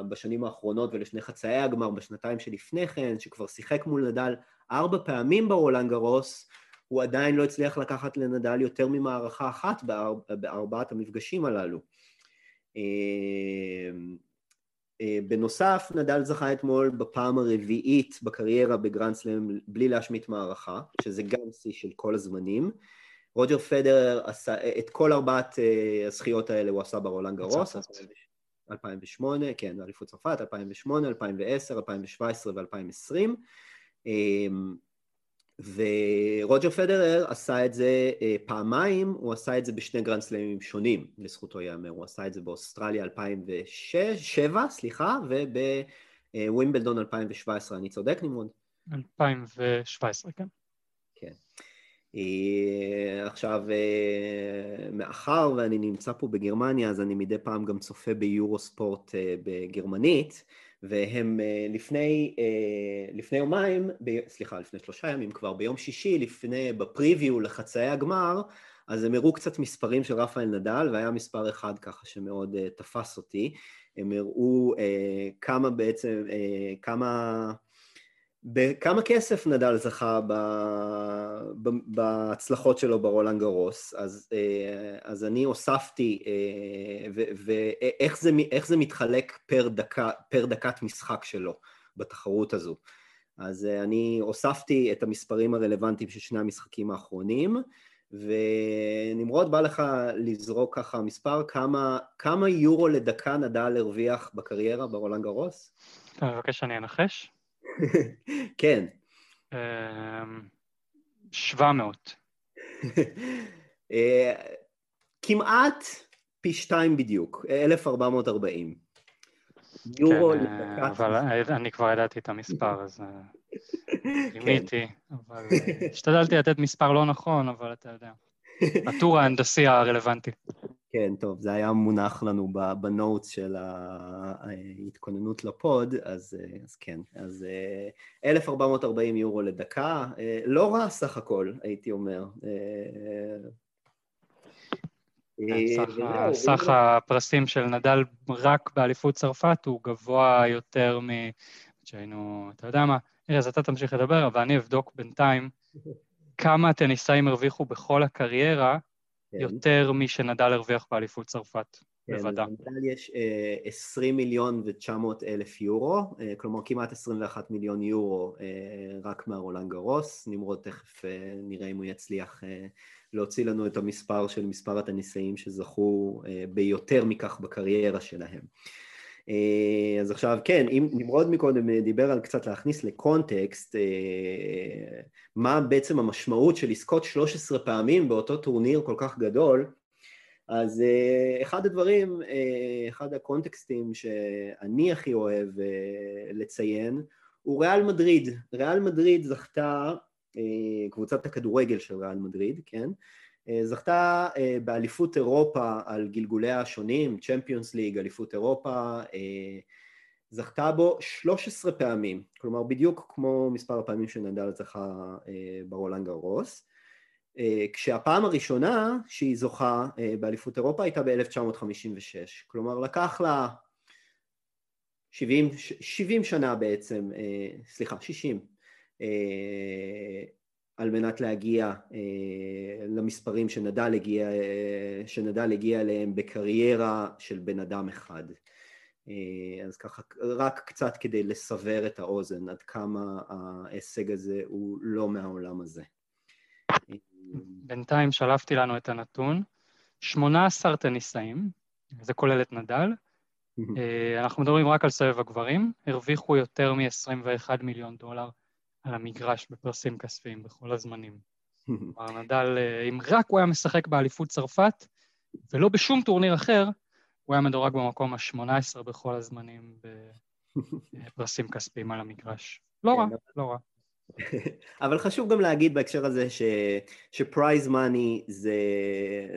בשנים האחרונות ולשני חצאי הגמר בשנתיים שלפני כן, שכבר שיחק מול נדל ארבע פעמים ברולאן גרוס, הוא עדיין לא הצליח לקחת לנדל יותר ממערכה אחת בארבעת המפגשים הללו. בנוסף, נדל זכה אתמול בפעם הרביעית בקריירה בגרנד סלאם בלי להשמיט מערכה, שזה גם שיא של כל הזמנים. רוג'ר פדרר עשה את כל ארבעת הזכיות האלה הוא עשה ברולאן גרוס, אלפיים ושמונה, כן, אליפות צרפת, אלפיים ושמונה, אלפיים ועשר, אלפיים ושבע עשרה ו-אלפיים ועשרים. ורוג'ר פדרר עשה את זה פעמיים, הוא עשה את זה בשני גרנד סלאמים שונים, לזכותו יאמר, הוא עשה את זה באוסטרליה אלפיים ושבע, סליחה, ובווימבלדון אלפיים ושבע עשרה, אני צודק נימון? אלפיים ושבע עשרה, כן. כן. עכשיו, מאחר ואני נמצא פה בגרמניה, אז אני מדי פעם גם צופה ביורוספורט בגרמנית, והם לפני, לפני יומיים, ב, סליחה, לפני שלושה ימים כבר, ביום שישי, לפני, בפריוויו לחצאי הגמר, אז הם הראו קצת מספרים של רפאל נדל, והיה מספר אחד ככה שמאוד תפס אותי, הם הראו כמה בעצם, כמה... בכמה כסף נדל זכה בהצלחות שלו ברולאן גרוס, אז, אז אני הוספתי, ואיך זה, זה מתחלק פר, דקה, פר דקת משחק שלו בתחרות הזו. אז אני הוספתי את המספרים הרלוונטיים של שני המשחקים האחרונים, ונמרוד בא לך לזרוק ככה מספר, כמה, כמה יורו לדקה נדל הרוויח בקריירה ברולאן גרוס? אתה מבקש שאני אנחש? כן. שבע מאות. כמעט פי שתיים בדיוק, אלף ארבע מאות ארבעים. יורו לדקה. אבל אני כבר ידעתי את המספר, אז רימיתי, אבל השתדלתי לתת מספר לא נכון, אבל אתה יודע. הטור ההנדסי הרלוונטי. כן, טוב, זה היה מונח לנו בנוטס של ההתכוננות לפוד, אז, אז כן, אז אלף ארבע מאות ארבעים יורו לדקה, לא רע סך הכל, הייתי אומר. סך הפרסים של נדל רק באליפות צרפת הוא גבוה יותר מ... שהיינו, אתה יודע מה, אז אתה תמשיך לדבר, אבל אני אבדוק בינתיים כמה הטניסאים הרוויחו בכל הקריירה, יותר מי שנדל הרוויח באליפות צרפת, בוודא. לנדל יש עשרים מיליון ותשע מאות אלף יורו, כלומר כמעט עשרים ואחד מיליון יורו רק מהרולאן גרוס, נמרוד תכף נראה אם הוא יצליח להוציא לנו את המספר של מספר הטניסאים שזכו ביותר מכך בקריירה שלהם. אז עכשיו כן, אם נמרוד מקודם דיבר על קצת להכניס לקונטקסט מה בעצם המשמעות של לזכות שלוש עשרה פעמים באותו טורניר כל כך גדול, אז אחד הדברים, אחד הקונטקסטים שאני הכי אוהב לציין הוא ריאל מדריד. ריאל מדריד זכתה, קבוצת הכדורגל של ריאל מדריד, כן? זכתה באליפות אירופה על גלגוליה השונים, צ'מפיונס ליג, אליפות אירופה, זכתה בו שלוש עשרה פעמים, כלומר בדיוק כמו מספר הפעמים שנדל זכה ברולאן גרוס, כשהפעם הראשונה שהיא זוכה באליפות אירופה הייתה ב-אלף תשע מאות חמישים ושש, כלומר לקח לה שבעים, שבעים שנה בעצם, סליחה, שישים, על מנת להגיע אה, למספרים שנדל הגיע, אה, שנדל הגיע אליהם בקריירה של בן אדם אחד. אה, אז ככה, רק קצת כדי לסבר את האוזן, עד כמה ההישג הזה הוא לא מהעולם הזה. בינתיים שלפתי לנו את הנתון, שמונה עשר טניסאים, זה כולל את נדל, אה, אנחנו מדברים רק על סבב הגברים, הרוויחו יותר מ-עשרים ואחד מיליון דולר, על המגרש בפרסים כספיים בכל הזמנים. נדל, אם רק הוא היה משחק באליפות צרפת, ולא בשום טורניר אחר, הוא היה מדורג במקום ה-שמונה עשרה בכל הזמנים בפרסים כספיים על המגרש. לא רע, לא רע. אבל חשוב גם להגיד בהקשר הזה שפרייז מאני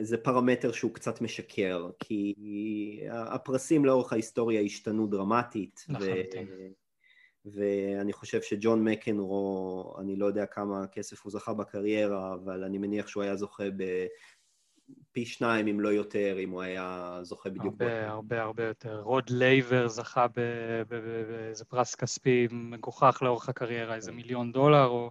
זה פרמטר שהוא קצת משקר, כי הפרסים לאורך ההיסטוריה השתנו דרמטית. לחלוטין. ואני חושב שג'ון מקנרו, אני לא יודע כמה כסף הוא זכה בקריירה, אבל אני מניח שהוא היה זוכה בפי שניים, אם לא יותר, אם הוא היה זוכה בדיוק. הרבה, הרבה, הרבה יותר. רוד לייבר זכה באיזה פרס כספי מגוחך לאורך הקריירה, איזה מיליון דולר או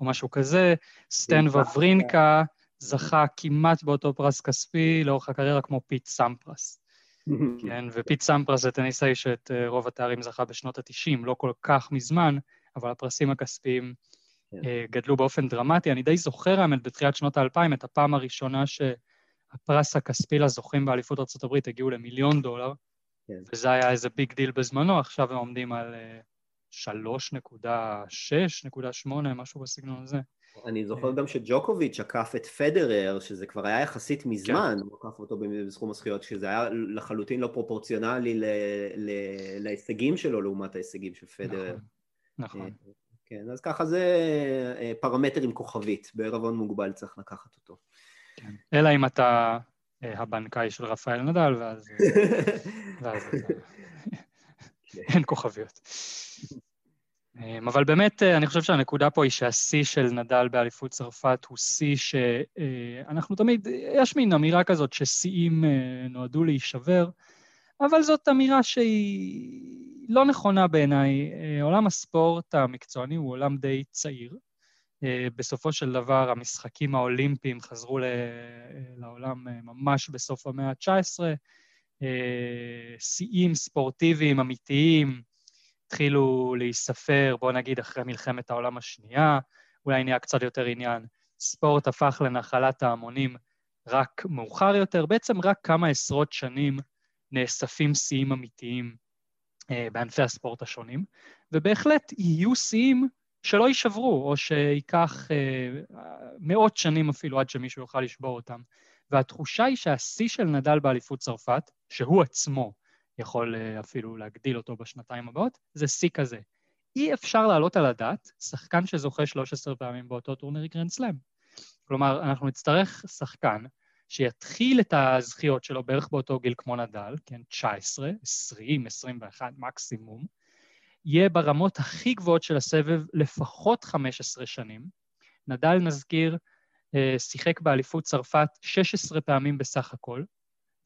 משהו כזה. סטן וברינקה זכה כמעט באותו פרס כספי לאורך הקריירה כמו פיט סמפרס. כן, ופיט סמפרס זה טניסאי שאת רוב התארים זכה בשנות ה-תשעים, לא כל כך מזמן, אבל הפרסים הכספיים גדלו באופן דרמטי. אני די זוכר האמת בתחילת שנות ה-אלפיים, את הפעם הראשונה שהפרס הכספי לזוכים באליפות ארצות הברית הגיעו למיליון דולר, וזה היה איזה ביג דיל בזמנו, עכשיו הם עומדים על שלוש נקודה שש, נקודה שמונה, משהו בסגנון הזה. אני זוכר גם שג'וקוביץ' עקף את פדרר, שזה כבר היה יחסית מזמן, הוא עקף אותו בסכום הזכויות, שזה היה לחלוטין לא פרופורציונלי להישגים שלו, לעומת ההישגים של פדרר. נכון. כן, אז ככה זה פרמטר עם כוכבית, בערבון מוגבל צריך לקחת אותו. אלא אם אתה הבנקאי של רפאל נדל, ואז אין כוכביות. אבל באמת אני חושב שהנקודה פה היא שהשיא של נדל באליפות צרפת הוא שיא שאנחנו תמיד, יש מין אמירה כזאת ששיאים נועדו להישבר, אבל זאת אמירה שהיא לא נכונה בעיניי. עולם הספורט המקצועני הוא עולם די צעיר. בסופו של דבר המשחקים האולימפיים חזרו לעולם ממש בסוף המאה ה-תשע עשרה, שיאים ספורטיביים אמיתיים, התחילו להיספר, בוא נגיד, אחרי מלחמת העולם השנייה, אולי נהיה קצת יותר עניין. ספורט הפך לנחלת ההמונים רק מאוחר יותר, בעצם רק כמה עשרות שנים נאספים שיאים אמיתיים אה, בענפי הספורט השונים, ובהחלט יהיו שיאים שלא יישברו, או שיקח אה, מאות שנים אפילו עד שמישהו יוכל לשבור אותם. והתחושה היא שהשיא של נדל באליפות צרפת, שהוא עצמו, יכול אפילו להגדיל אותו בשנתיים הבאות, זה שיא כזה. אי אפשר לעלות על הדעת, שחקן שזוכה שלוש עשרה פעמים באותו טורניר גרנד סלאם. כלומר, אנחנו נצטרך שחקן שיתחיל את הזכיות שלו בערך באותו גיל כמו נדל, כן, תשע עשרה, עשרים, עשרים ואחת מקסימום, יהיה ברמות הכי גבוהות של הסבב לפחות חמש עשרה שנים. נדל, נזכיר, שיחק באליפות צרפת שש עשרה פעמים בסך הכל,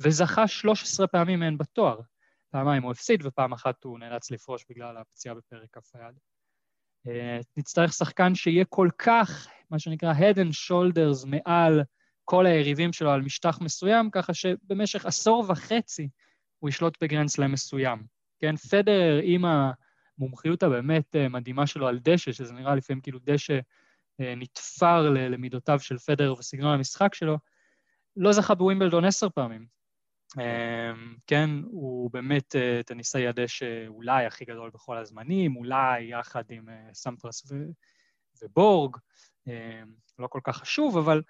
וזכה שלוש עשרה פעמים מהן בתואר. פעמיים הוא הפסיד, ופעם אחת הוא נאלץ לפרוש בגלל הפציעה בפרק כף היד. נצטרך שחקן שיהיה כל כך, מה שנקרא, head and shoulders מעל כל היריבים שלו על משטח מסוים, ככה שבמשך עשור וחצי הוא ישלוט בגרנד סלאם מסוים. כן, פדרר עם המומחיות הבאמת מדהימה שלו על דשא, שזה נראה לפעמים כאילו דשא נתפר למידותיו של פדרר וסגנון המשחק שלו, לא זכה בווימבלדון עשר פעמים. כן, הוא באמת טניסאי ידש אולי הכי גדול בכל הזמנים, אולי יחד עם סמפרס ובורג, לא כל כך חשוב, אבל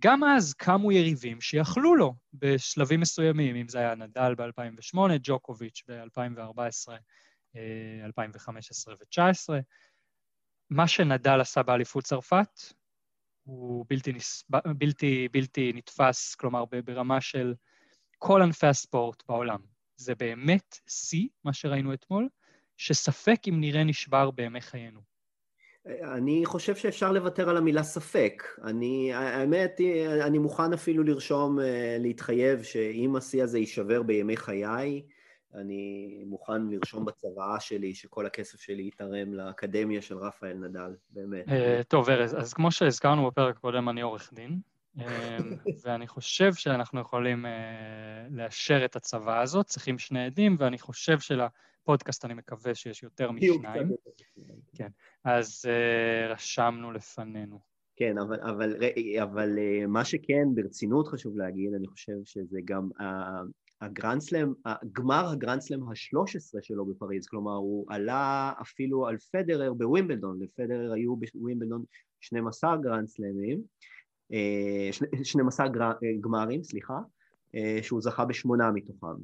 גם אז קמו יריבים שיכלו לו בשלבים מסוימים, אם זה היה נדל ב-אלפיים ושמונה, ג'וקוביץ' ב-אלפיים וארבע עשרה, אלפיים וחמש עשרה ו-תשע עשרה. מה שנדל עשה באליפות צרפת, הוא בלתי, נסב... בלתי, בלתי נתפס, כלומר, ברמה של כל ענפי הספורט בעולם. זה באמת שיא, מה שראינו אתמול, שספק אם נראה נשבר בימי חיינו. אני חושב שאפשר לוותר על המילה ספק. אני, האמת, אני מוכן אפילו לרשום, להתחייב שאם השיא הזה יישבר בימי חיי, אני מוכן לרשום בצוואה שלי שכל הכסף שלי יתרם לאקדמיה של רפאל נדל, באמת. טוב, ארז, אז כמו שהזכרנו בפרק קודם, אני עורך דין, ואני חושב שאנחנו יכולים לאשר את הצוואה הזאת, צריכים שני עדים, ואני חושב שלפודקאסט אני מקווה שיש יותר משניים. כן, אז רשמנו לפנינו. כן, אבל, אבל, אבל מה שכן, ברצינות חשוב להגיד, אני חושב שזה גם הגרנדסלאם, גמר הגרנדסלאם ה-שלוש עשרה שלו בפריז, כלומר, הוא עלה אפילו על פדרר בווימבלדון, לפדרר היו בווימבלדון שנים עשר גרנדסלאמים, שנים עשר גמרים, סליחה, שהוא זכה בשמונה מתוכם.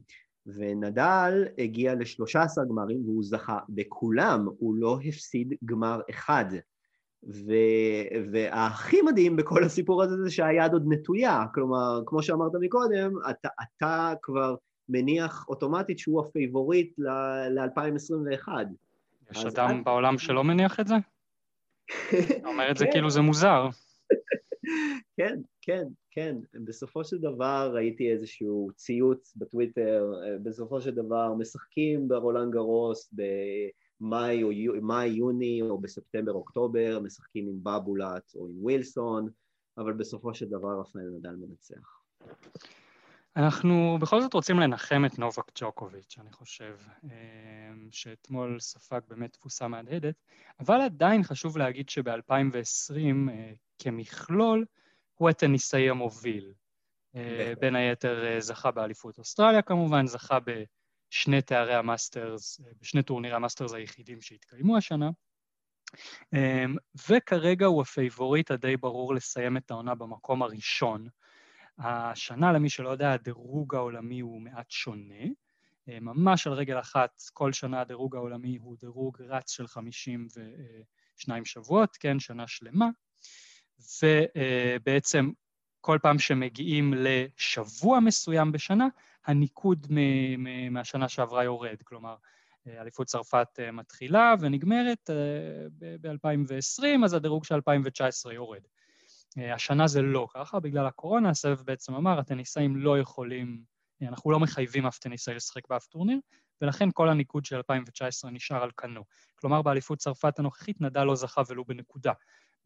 ונדל הגיע ל-שלושה עשר גמרים והוא זכה בכולם, הוא לא הפסיד גמר אחד. והכי מדהים בכל הסיפור הזה זה שהיד עוד נטויה, כלומר, כמו שאמרת מקודם, אתה, אתה כבר מניח אוטומטית שהוא הפייבוריט ל-אלפיים עשרים ואחת. יש אדם אני... בעולם שלא מניח את זה? אומר את זה כאילו זה מוזר. כן, כן, כן. בסופו של דבר ראיתי איזשהו ציוץ בטוויטר, בסופו של דבר משחקים ברולנד גרוס ב... מאי, או, מאי, יוני, או בספטמבר, אוקטובר, משחקים עם בבולט או עם ווילסון, אבל בסופו של דבר רפאל נדל מנצח. אנחנו בכל זאת רוצים לנחם את נובק ג'וקוביץ', אני חושב, שאתמול ספג באמת תפוסה מהדהדת, אבל עדיין חשוב להגיד שב-אלפיים ועשרים, כמכלול, הוא הטניסאי המוביל. בין היתר זכה באליפות אוסטרליה, כמובן, זכה ב... שני תארי המאסטרס, בשני טורנירי המאסטרס היחידים שהתקיימו השנה, וכרגע הוא הפייבוריט הדי ברור לסיים את העונה במקום הראשון. השנה, למי שלא יודע, הדירוג העולמי הוא מעט שונה, ממש על רגל אחת, כל שנה הדירוג העולמי הוא דירוג רץ של חמישים ושניים שבועות, כן, שנה שלמה, ובעצם כל פעם שמגיעים לשבוע מסוים בשנה, הניקוד מהשנה שעברה יורד, כלומר, אליפות צרפת מתחילה ונגמרת ב-אלפיים ועשרים, אז הדירוג של אלפיים ותשע עשרה יורד. השנה זה לא ככה, בגלל הקורונה, הסבב בעצם אמר, הטניסאים לא יכולים, אנחנו לא מחייבים אף טניסאי לשחק באף טורניר, ולכן כל הניקוד של אלפיים ותשע עשרה נשאר על כנו. כלומר, באליפות צרפת הנוכחית נדל לא זכה ולו בנקודה,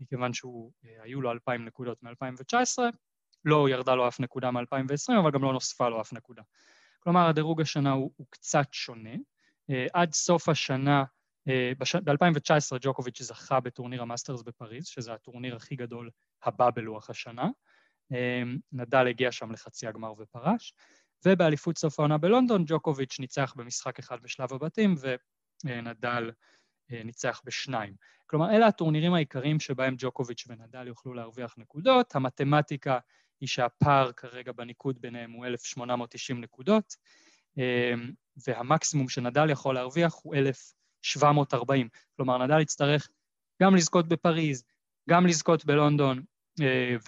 מכיוון שהיו לו אלפיים נקודות מ-אלפיים ותשע עשרה, לא ירדה לו אף נקודה מ-אלפיים ועשרים, אבל גם לא נוספה לו אף נקודה. כלומר, הדירוג השנה הוא, הוא קצת שונה. עד סוף השנה, ב-אלפיים ותשע עשרה ג'וקוביץ' זכה בטורניר המאסטרס בפריז, שזה הטורניר הכי גדול הבא בלוח השנה. נדל הגיע שם לחצי הגמר ופרש, ובאליפות סוף העונה בלונדון, ג'וקוביץ' ניצח במשחק אחד בשלב הבתים, ונדל ניצח בשניים. כלומר, אלה הטורנירים העיקריים שבהם ג'וקוביץ' ונדל יוכלו להרוויח נקודות. המתמטיקה היא שהפער כרגע בניקוד ביניהם הוא אלף שמונה מאות תשעים נקודות, והמקסימום שנדל יכול להרוויח הוא אלף שבע מאות ארבעים. כלומר, נדל יצטרך גם לזכות בפריז, גם לזכות בלונדון,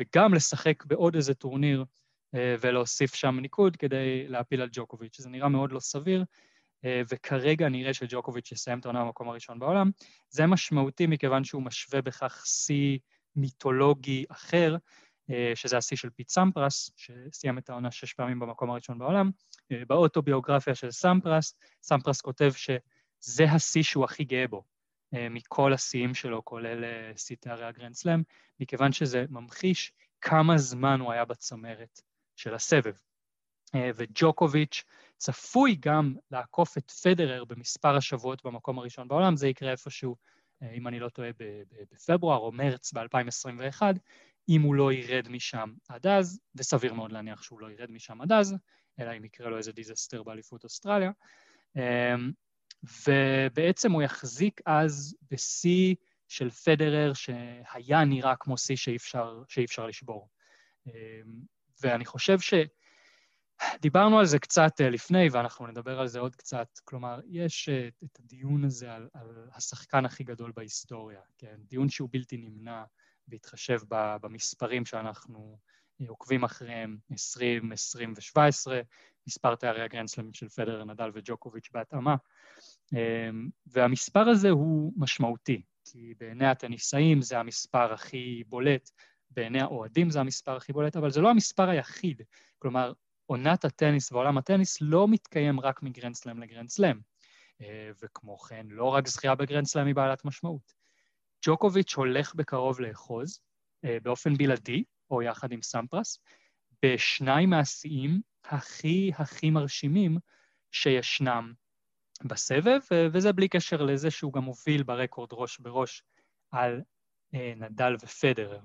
וגם לשחק בעוד איזה טורניר, ולהוסיף שם ניקוד כדי להפיל על ג'וקוביץ'. זה נראה מאוד לא סביר, וכרגע נראה שג'וקוביץ' יסיים את העונה במקום הראשון בעולם. זה משמעותי מכיוון שהוא משווה בכך שיא מיתולוגי אחר, שזה השיא של פיט סמפרס, שסיים את העונה שש פעמים במקום הראשון בעולם. באוטוביוגרפיה של סמפרס, סמפרס כותב שזה השיא שהוא הכי גאה בו, מכל השיאים שלו, כולל שיא תארי הגרנד סלאם, מכיוון שזה ממחיש כמה זמן הוא היה בצמרת של הסבב. וג'וקוביץ' צפוי גם לעקוף את פדרר במספר השבועות במקום הראשון בעולם, זה יקרה איפשהו, אם אני לא טועה, בפברואר או מרץ ב-אלפיים עשרים ואחת, אם הוא לא ירד משם עד אז, וסביר מאוד להניח שהוא לא ירד משם עד אז, אלא אם יקרה לו איזה דיזסטר באליפות אוסטרליה, ובעצם הוא יחזיק אז בשיא של פדרר שהיה נראה כמו שיא שאי אפשר, שאי אפשר לשבור. ואני חושב שדיברנו על זה קצת לפני, ואנחנו נדבר על זה עוד קצת, כלומר, יש את הדיון הזה על, על השחקן הכי גדול בהיסטוריה, כן? דיון שהוא בלתי נמנע, בהתחשב במספרים שאנחנו עוקבים אחריהם, עשרים, עשרים ושבע עשרה, מספר תארי הגרנד סלאם של פדרר, נדל וג'וקוביץ' בהתאמה, והמספר הזה הוא משמעותי, כי בעיני הטניסאים זה המספר הכי בולט, בעיני האוהדים זה המספר הכי בולט, אבל זה לא המספר היחיד, כלומר, עונת הטניס ועולם הטניס לא מתקיים רק מגרנד סלאם לגרנד סלאם, וכמו כן, לא רק זכייה בגרנד סלאם היא בעלת משמעות. ג'וקוביץ' הולך בקרוב לאחוז, באופן בלעדי, או יחד עם סמפרס, בשניים מהשיאים הכי הכי מרשימים שישנם בסבב, וזה בלי קשר לזה שהוא גם הוביל ברקורד ראש בראש על נדל ופדרר.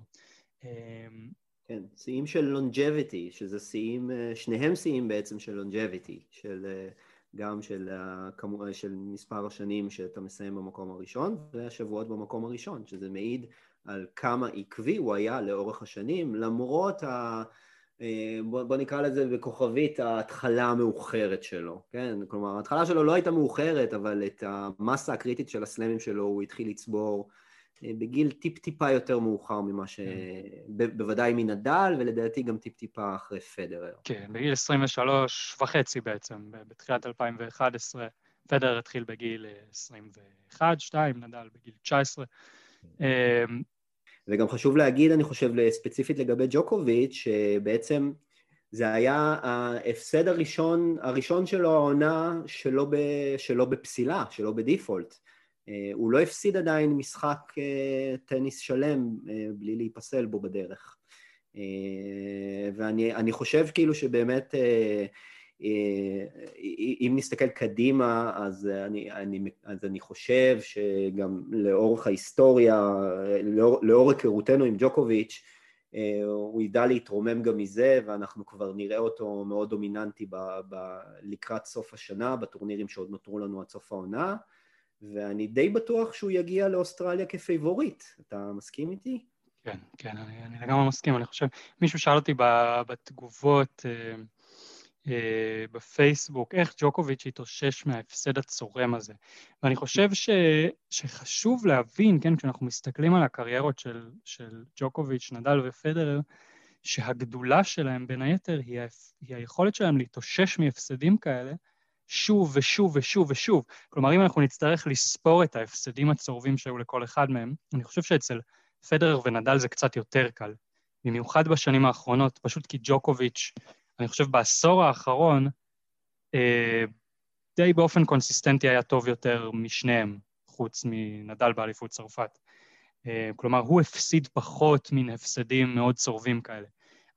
כן, שיאים של לונג'ביטי, שזה שיאים, שניהם שיאים בעצם של לונג'ביטי, של... גם של, כמובן, של מספר השנים שאתה מסיים במקום הראשון, והשבועות במקום הראשון, שזה מעיד על כמה עקבי הוא היה לאורך השנים, למרות, ה, בוא, בוא נקרא לזה בכוכבית, ההתחלה המאוחרת שלו, כן? כלומר, ההתחלה שלו לא הייתה מאוחרת, אבל את המסה הקריטית של הסלמים שלו הוא התחיל לצבור בגיל טיפ-טיפה יותר מאוחר ממה ש... בוודאי מנדל, ולדעתי גם טיפ-טיפה אחרי פדרר. כן, בגיל עשרים ושלוש וחצי בעצם, בתחילת אלפיים ואחת עשרה, פדרר התחיל בגיל עשרים ואחת, עשרים ושתיים, נדל בגיל תשע עשרה. וגם חשוב להגיד, אני חושב, ספציפית לגבי ג'וקוביץ', שבעצם זה היה ההפסד הראשון, הראשון שלו העונה שלא ב... שלא בפסילה, שלא בדיפולט. הוא לא הפסיד עדיין משחק טניס שלם בלי להיפסל בו בדרך. ואני אני חושב כאילו שבאמת, אם נסתכל קדימה, אז אני, אני, אז אני חושב שגם לאורך ההיסטוריה, לאור, לאור הכירותנו עם ג'וקוביץ', הוא ידע להתרומם גם מזה, ואנחנו כבר נראה אותו מאוד דומיננטי ב, ב, לקראת סוף השנה, בטורנירים שעוד נותרו לנו עד סוף העונה. ואני די בטוח שהוא יגיע לאוסטרליה כפייבורית. אתה מסכים איתי? כן, כן, אני, אני לגמרי מסכים. אני חושב, מישהו שאל אותי בתגובות אה, אה, בפייסבוק, איך ג'וקוביץ' התאושש מההפסד הצורם הזה. ואני חושב ש, שחשוב להבין, כן, כשאנחנו מסתכלים על הקריירות של, של ג'וקוביץ', נדל ופדרר, שהגדולה שלהם בין היתר היא, היא היכולת שלהם להתאושש מהפסדים כאלה, שוב ושוב ושוב ושוב. כלומר, אם אנחנו נצטרך לספור את ההפסדים הצורבים שהיו לכל אחד מהם, אני חושב שאצל פדרר ונדל זה קצת יותר קל. במיוחד בשנים האחרונות, פשוט כי ג'וקוביץ', אני חושב בעשור האחרון, אה, די באופן קונסיסטנטי היה טוב יותר משניהם, חוץ מנדל באליפות צרפת. אה, כלומר, הוא הפסיד פחות מן הפסדים מאוד צורבים כאלה.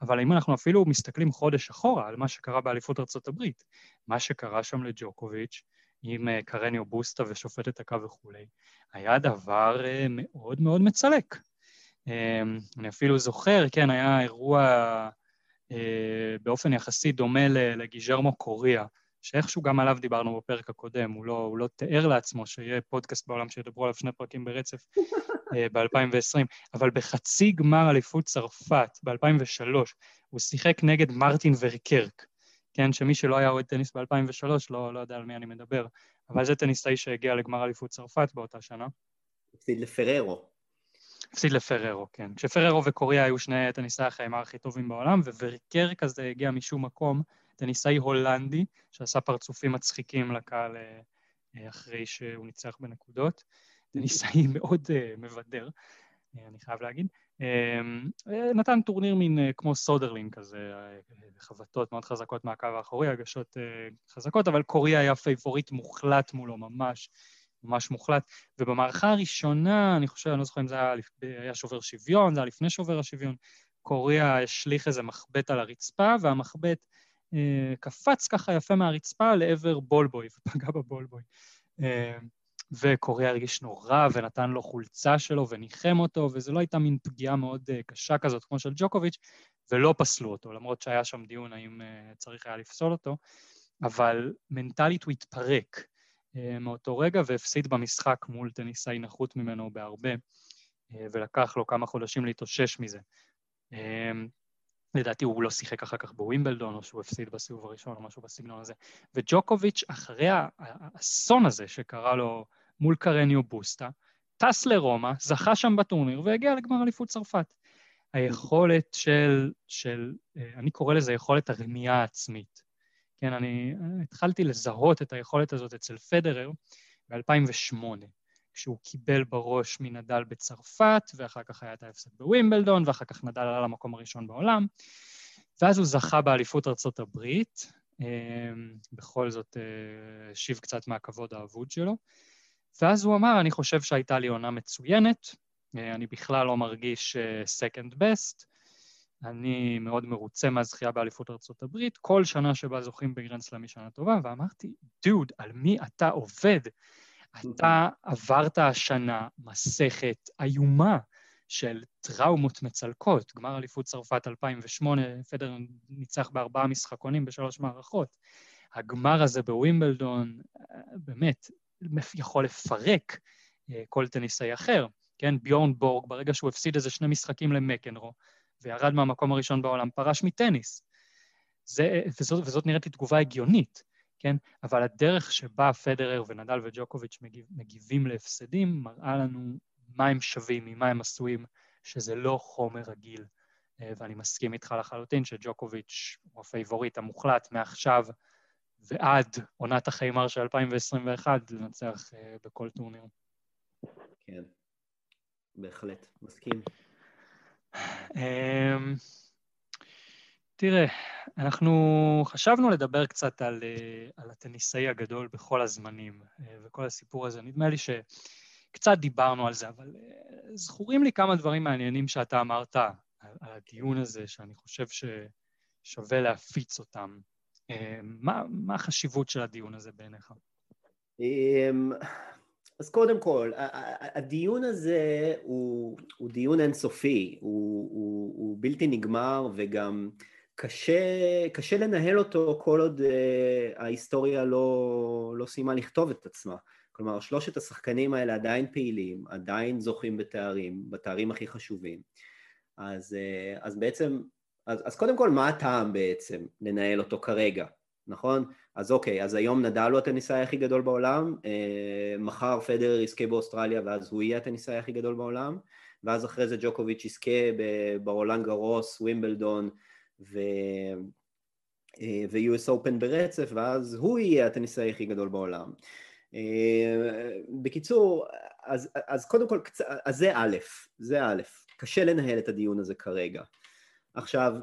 אבל אם אנחנו אפילו מסתכלים חודש אחורה על מה שקרה באליפות ארצות הברית, מה שקרה שם לג'וקוביץ' עם קרניו בוסטה ושופטת הקו וכולי, היה דבר מאוד מאוד מצלק. אני אפילו זוכר, כן, היה אירוע באופן יחסי דומה לגיז'רמו קוריה, שאיכשהו גם עליו דיברנו בפרק הקודם, הוא לא, הוא לא תיאר לעצמו שיהיה פודקאסט בעולם שידברו עליו שני פרקים ברצף ב-אלפיים ועשרים, אבל בחצי גמר אליפות צרפת, ב-אלפיים ושלוש, הוא שיחק נגד מרטין ורקרק, כן, שמי שלא היה אוהד טניס ב-אלפיים ושלוש, לא, לא יודע על מי אני מדבר, אבל זה טניסטאי שהגיע לגמר אליפות צרפת באותה שנה. הפסיד לפררו. הפסיד לפררו, כן. כשפררו וקוריה היו שני טניסטאי החיימה הכי טובים בעולם, וורקרק הזה הגיע משום מקום, טניסאי הולנדי, שעשה פרצופים מצחיקים לקהל אחרי שהוא ניצח בנקודות. טניסאי מאוד מבדר, אני חייב להגיד. נתן טורניר מין כמו סודרלינג כזה, חבטות מאוד חזקות מהקו האחורי, הגשות חזקות, אבל קוריה היה פייבורית מוחלט מולו, ממש, ממש מוחלט. ובמערכה הראשונה, אני חושב, אני לא זוכר אם זה היה, היה שובר שוויון, זה היה לפני שובר השוויון, קוריה השליך איזה מחבט על הרצפה, והמחבט קפץ ככה יפה מהרצפה לעבר בולבוי, ופגע בבולבוי. וקוריה הרגיש נורא, ונתן לו חולצה שלו, וניחם אותו, וזו לא הייתה מין פגיעה מאוד קשה כזאת, כמו של ג'וקוביץ', ולא פסלו אותו, למרות שהיה שם דיון האם צריך היה לפסול אותו, אבל מנטלית הוא התפרק מאותו רגע, והפסיד במשחק מול טניסאי נחות ממנו בהרבה, ולקח לו כמה חודשים להתאושש מזה. לדעתי הוא לא שיחק אחר כך בווימבלדון, או שהוא הפסיד בסיבוב הראשון, או משהו בסגנון הזה. וג'וקוביץ', אחרי האסון הזה שקרה לו מול קרניו בוסטה, טס לרומא, זכה שם בטורניר, והגיע לגמר אליפות צרפת. היכולת של, של, אני קורא לזה יכולת הרמייה העצמית. כן, אני התחלתי לזהות את היכולת הזאת אצל פדרר ב-אלפיים ושמונה. כשהוא קיבל בראש מנדל בצרפת, ואחר כך היה את ההפסד בווימבלדון, ואחר כך נדל עלה למקום הראשון בעולם, ואז הוא זכה באליפות ארצות הברית, בכל זאת שיב קצת מהכבוד האבוד שלו, ואז הוא אמר, אני חושב שהייתה לי עונה מצוינת, אני בכלל לא מרגיש second best, אני מאוד מרוצה מהזכייה באליפות ארצות הברית, כל שנה שבה זוכים בגרנד סלאם היא שנה טובה, ואמרתי, דוד, על מי אתה עובד? אתה עברת השנה מסכת איומה של טראומות מצלקות, גמר אליפות צרפת אלפיים ושמונה, פדרר ניצח בארבעה משחקונים בשלוש מערכות, הגמר הזה בווימבלדון באמת יכול לפרק כל טניסאי אחר, כן, ביורן בורג ברגע שהוא הפסיד איזה שני משחקים למקנרו, וירד מהמקום הראשון בעולם, פרש מטניס, זה, וזאת, וזאת נראית לי תגובה הגיונית, כן? אבל הדרך שבה פדרר ונדל וג'וקוביץ' מגיב, מגיבים להפסדים, מראה לנו מה הם שווים, ממה הם עשויים, שזה לא חומר רגיל. ואני מסכים איתך לחלוטין שג'וקוביץ' הוא הפייבורית המוחלט מעכשיו ועד עונת החיימר של אלפיים עשרים ואחת לנצח בכל טורניר. כן, בהחלט, מסכים. תראה, אנחנו חשבנו לדבר קצת על, על הטניסאי הגדול בכל הזמנים, וכל הסיפור הזה. נדמה לי שקצת דיברנו על זה, אבל זכורים לי כמה דברים מעניינים שאתה אמרת על, על הדיון הזה, שאני חושב ששווה להפיץ אותם. מה, מה החשיבות של הדיון הזה בעיניך? אז קודם כל, הדיון הזה הוא, הוא דיון אינסופי, הוא, הוא, הוא בלתי נגמר, וגם קשה, קשה לנהל אותו כל עוד uh, ההיסטוריה לא, לא סיימה לכתוב את עצמה. כלומר, שלושת השחקנים האלה עדיין פעילים, עדיין זוכים בתארים, בתארים הכי חשובים. אז, uh, אז בעצם, אז, אז קודם כל, מה הטעם בעצם לנהל אותו כרגע? נכון? אז אוקיי, אז היום נדל הוא הטניסאי הכי גדול בעולם, אה, מחר פדרר יזכה באוסטרליה, ואז הוא יהיה הטניסאי הכי גדול בעולם, ואז אחרי זה ג'וקוביץ' יזכה ברולאן גארוס, ווימבלדון, ו-יו אס Open ברצף, ואז הוא יהיה הטניסאי הכי גדול בעולם. בקיצור, אז, אז קודם כל, אז זה א', זה א', קשה לנהל את הדיון הזה כרגע. עכשיו,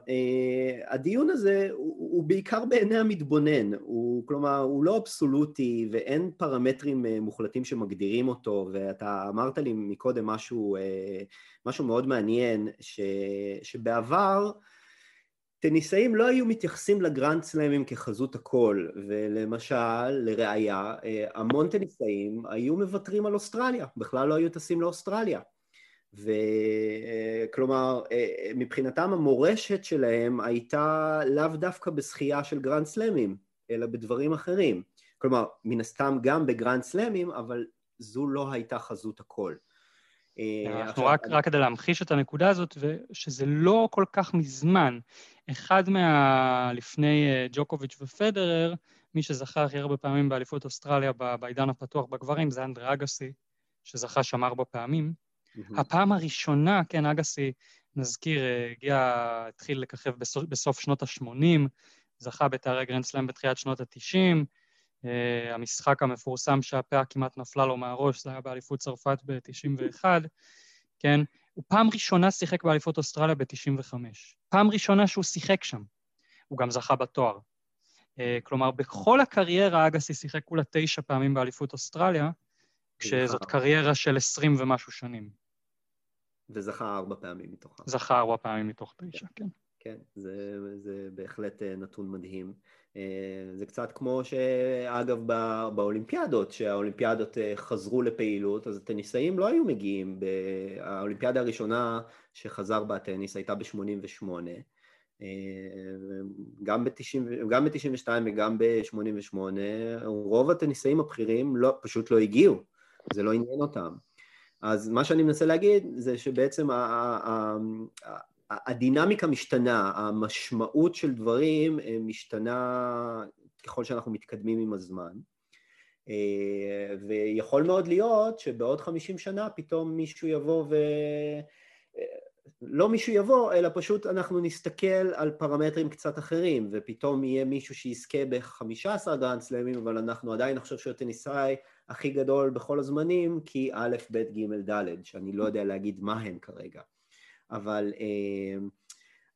הדיון הזה הוא בעיקר בעיני המתבונן, כלומר, הוא לא אבסולוטי ואין פרמטרים מוחלטים שמגדירים אותו, ואתה אמרת לי מקודם משהו, משהו מאוד מעניין, שבעבר טניסאים לא היו מתייחסים לגרנד סלאמים כחזות הכל, ולמשל, לראיה, המון טניסאים היו מוותרים על אוסטרליה, בכלל לא היו טסים לאוסטרליה. וכלומר, מבחינתם המורשת שלהם הייתה לאו דווקא בשחייה של גרנד סלאמים, אלא בדברים אחרים. כלומר, מן הסתם גם בגרנד סלאמים, אבל זו לא הייתה חזות הכל. אנחנו רק, רק כדי להמחיש את הנקודה הזאת, ושזה לא כל כך מזמן. אחד מה... לפני ג'וקוביץ' ופדרר, מי שזכה הכי הרבה פעמים באליפות אוסטרליה בעידן הפתוח בגברים, זה אנדרי אגסי, שזכה שם ארבע פעמים. הפעם הראשונה, כן, אגסי, נזכיר, הגיע, התחיל לככב בסוף, בסוף שנות ה-שמונים, זכה בתארי גרנד סלאם בתחילת שנות ה-תשעים, uh, המשחק המפורסם שהפאה כמעט נפלה לו מהראש, זה היה באליפות צרפת ב-תשעים ואחת, כן, הוא פעם ראשונה שיחק באליפות אוסטרליה ב-תשעים וחמש, פעם ראשונה שהוא שיחק שם, הוא גם זכה בתואר. Uh, כלומר, בכל הקריירה, אגסי שיחק כולה תשע פעמים באליפות אוסטרליה, כשזאת קריירה של עשרים ומשהו שנים. וזכה ארבע פעמים מתוכה. זכה ארבע פעמים מתוך תשע, כן. כן, זה, זה בהחלט נתון מדהים. זה קצת כמו שאגב באולימפיאדות, שהאולימפיאדות חזרו לפעילות, אז הטניסאים לא היו מגיעים. האולימפיאדה הראשונה שחזר בה הטניס הייתה ב-שמונים ושמונה, גם ב-תשעים ושתיים וגם ב-שמונים ושמונה, רוב הטניסאים הבכירים לא, פשוט לא הגיעו, זה לא עניין אותם. אז מה שאני מנסה להגיד זה שבעצם הדינמיקה משתנה, המשמעות של דברים משתנה ככל שאנחנו מתקדמים עם הזמן, ויכול מאוד להיות שבעוד חמישים שנה פתאום מישהו יבוא ו... לא מישהו יבוא, אלא פשוט אנחנו נסתכל על פרמטרים קצת אחרים, ופתאום יהיה מישהו שיזכה ב-חמישה עשר גרנד סלאמים, אבל אנחנו עדיין נחשוב שהוא טניסאי הכי גדול בכל הזמנים, כי א', ב', ג', ד', שאני לא יודע להגיד מה הם כרגע. אבל,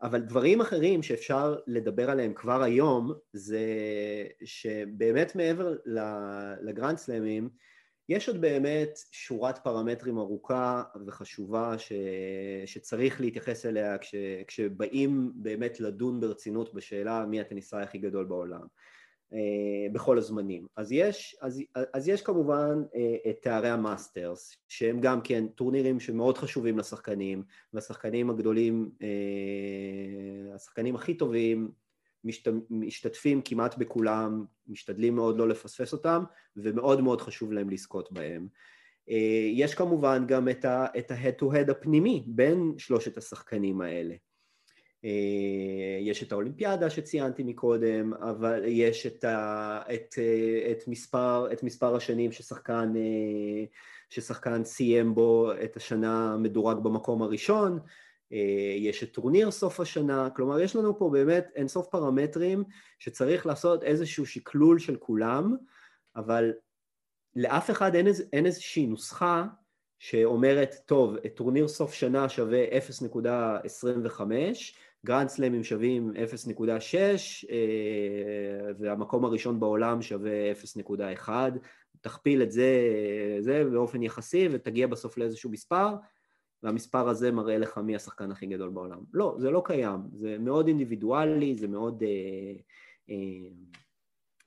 אבל דברים אחרים שאפשר לדבר עליהם כבר היום, זה שבאמת מעבר לגרנד סלאמים, יש עוד באמת שורת פרמטרים ארוכה וחשובה ש... שצריך להתייחס אליה כש... כשבאים באמת לדון ברצינות בשאלה מי הטניסאי הכי גדול בעולם, בכל הזמנים. אז יש, אז, אז יש כמובן את תארי המאסטרס, שהם גם כן טורנירים שמאוד חשובים לשחקנים, והשחקנים הגדולים, השחקנים הכי טובים, משתתפים כמעט בכולם, משתדלים מאוד לא לפספס אותם, ומאוד מאוד חשוב להם לזכות בהם. יש כמובן גם את ההד-טו-הד הפנימי בין שלושת השחקנים האלה. יש את האולימפיאדה שציינתי מקודם, אבל יש את, את, את, מספר, את מספר השנים ששחקן, ששחקן סיים בו את השנה מדורג במקום הראשון, יש את טורניר סוף השנה, כלומר יש לנו פה באמת אין סוף פרמטרים שצריך לעשות איזשהו שקלול של כולם, אבל לאף אחד אין, אין איזושהי נוסחה שאומרת, טוב, טורניר סוף שנה שווה אפס נקודה עשרים וחמש, גרנד סלאמים שווים אפס נקודה שש, והמקום הראשון בעולם שווה אפס נקודה אחת, תכפיל את זה, זה באופן יחסי ותגיע בסוף לאיזשהו מספר, והמספר הזה מראה לך מי השחקן הכי גדול בעולם. לא, זה לא קיים, זה מאוד אינדיבידואלי, זה מאוד, אה, אה,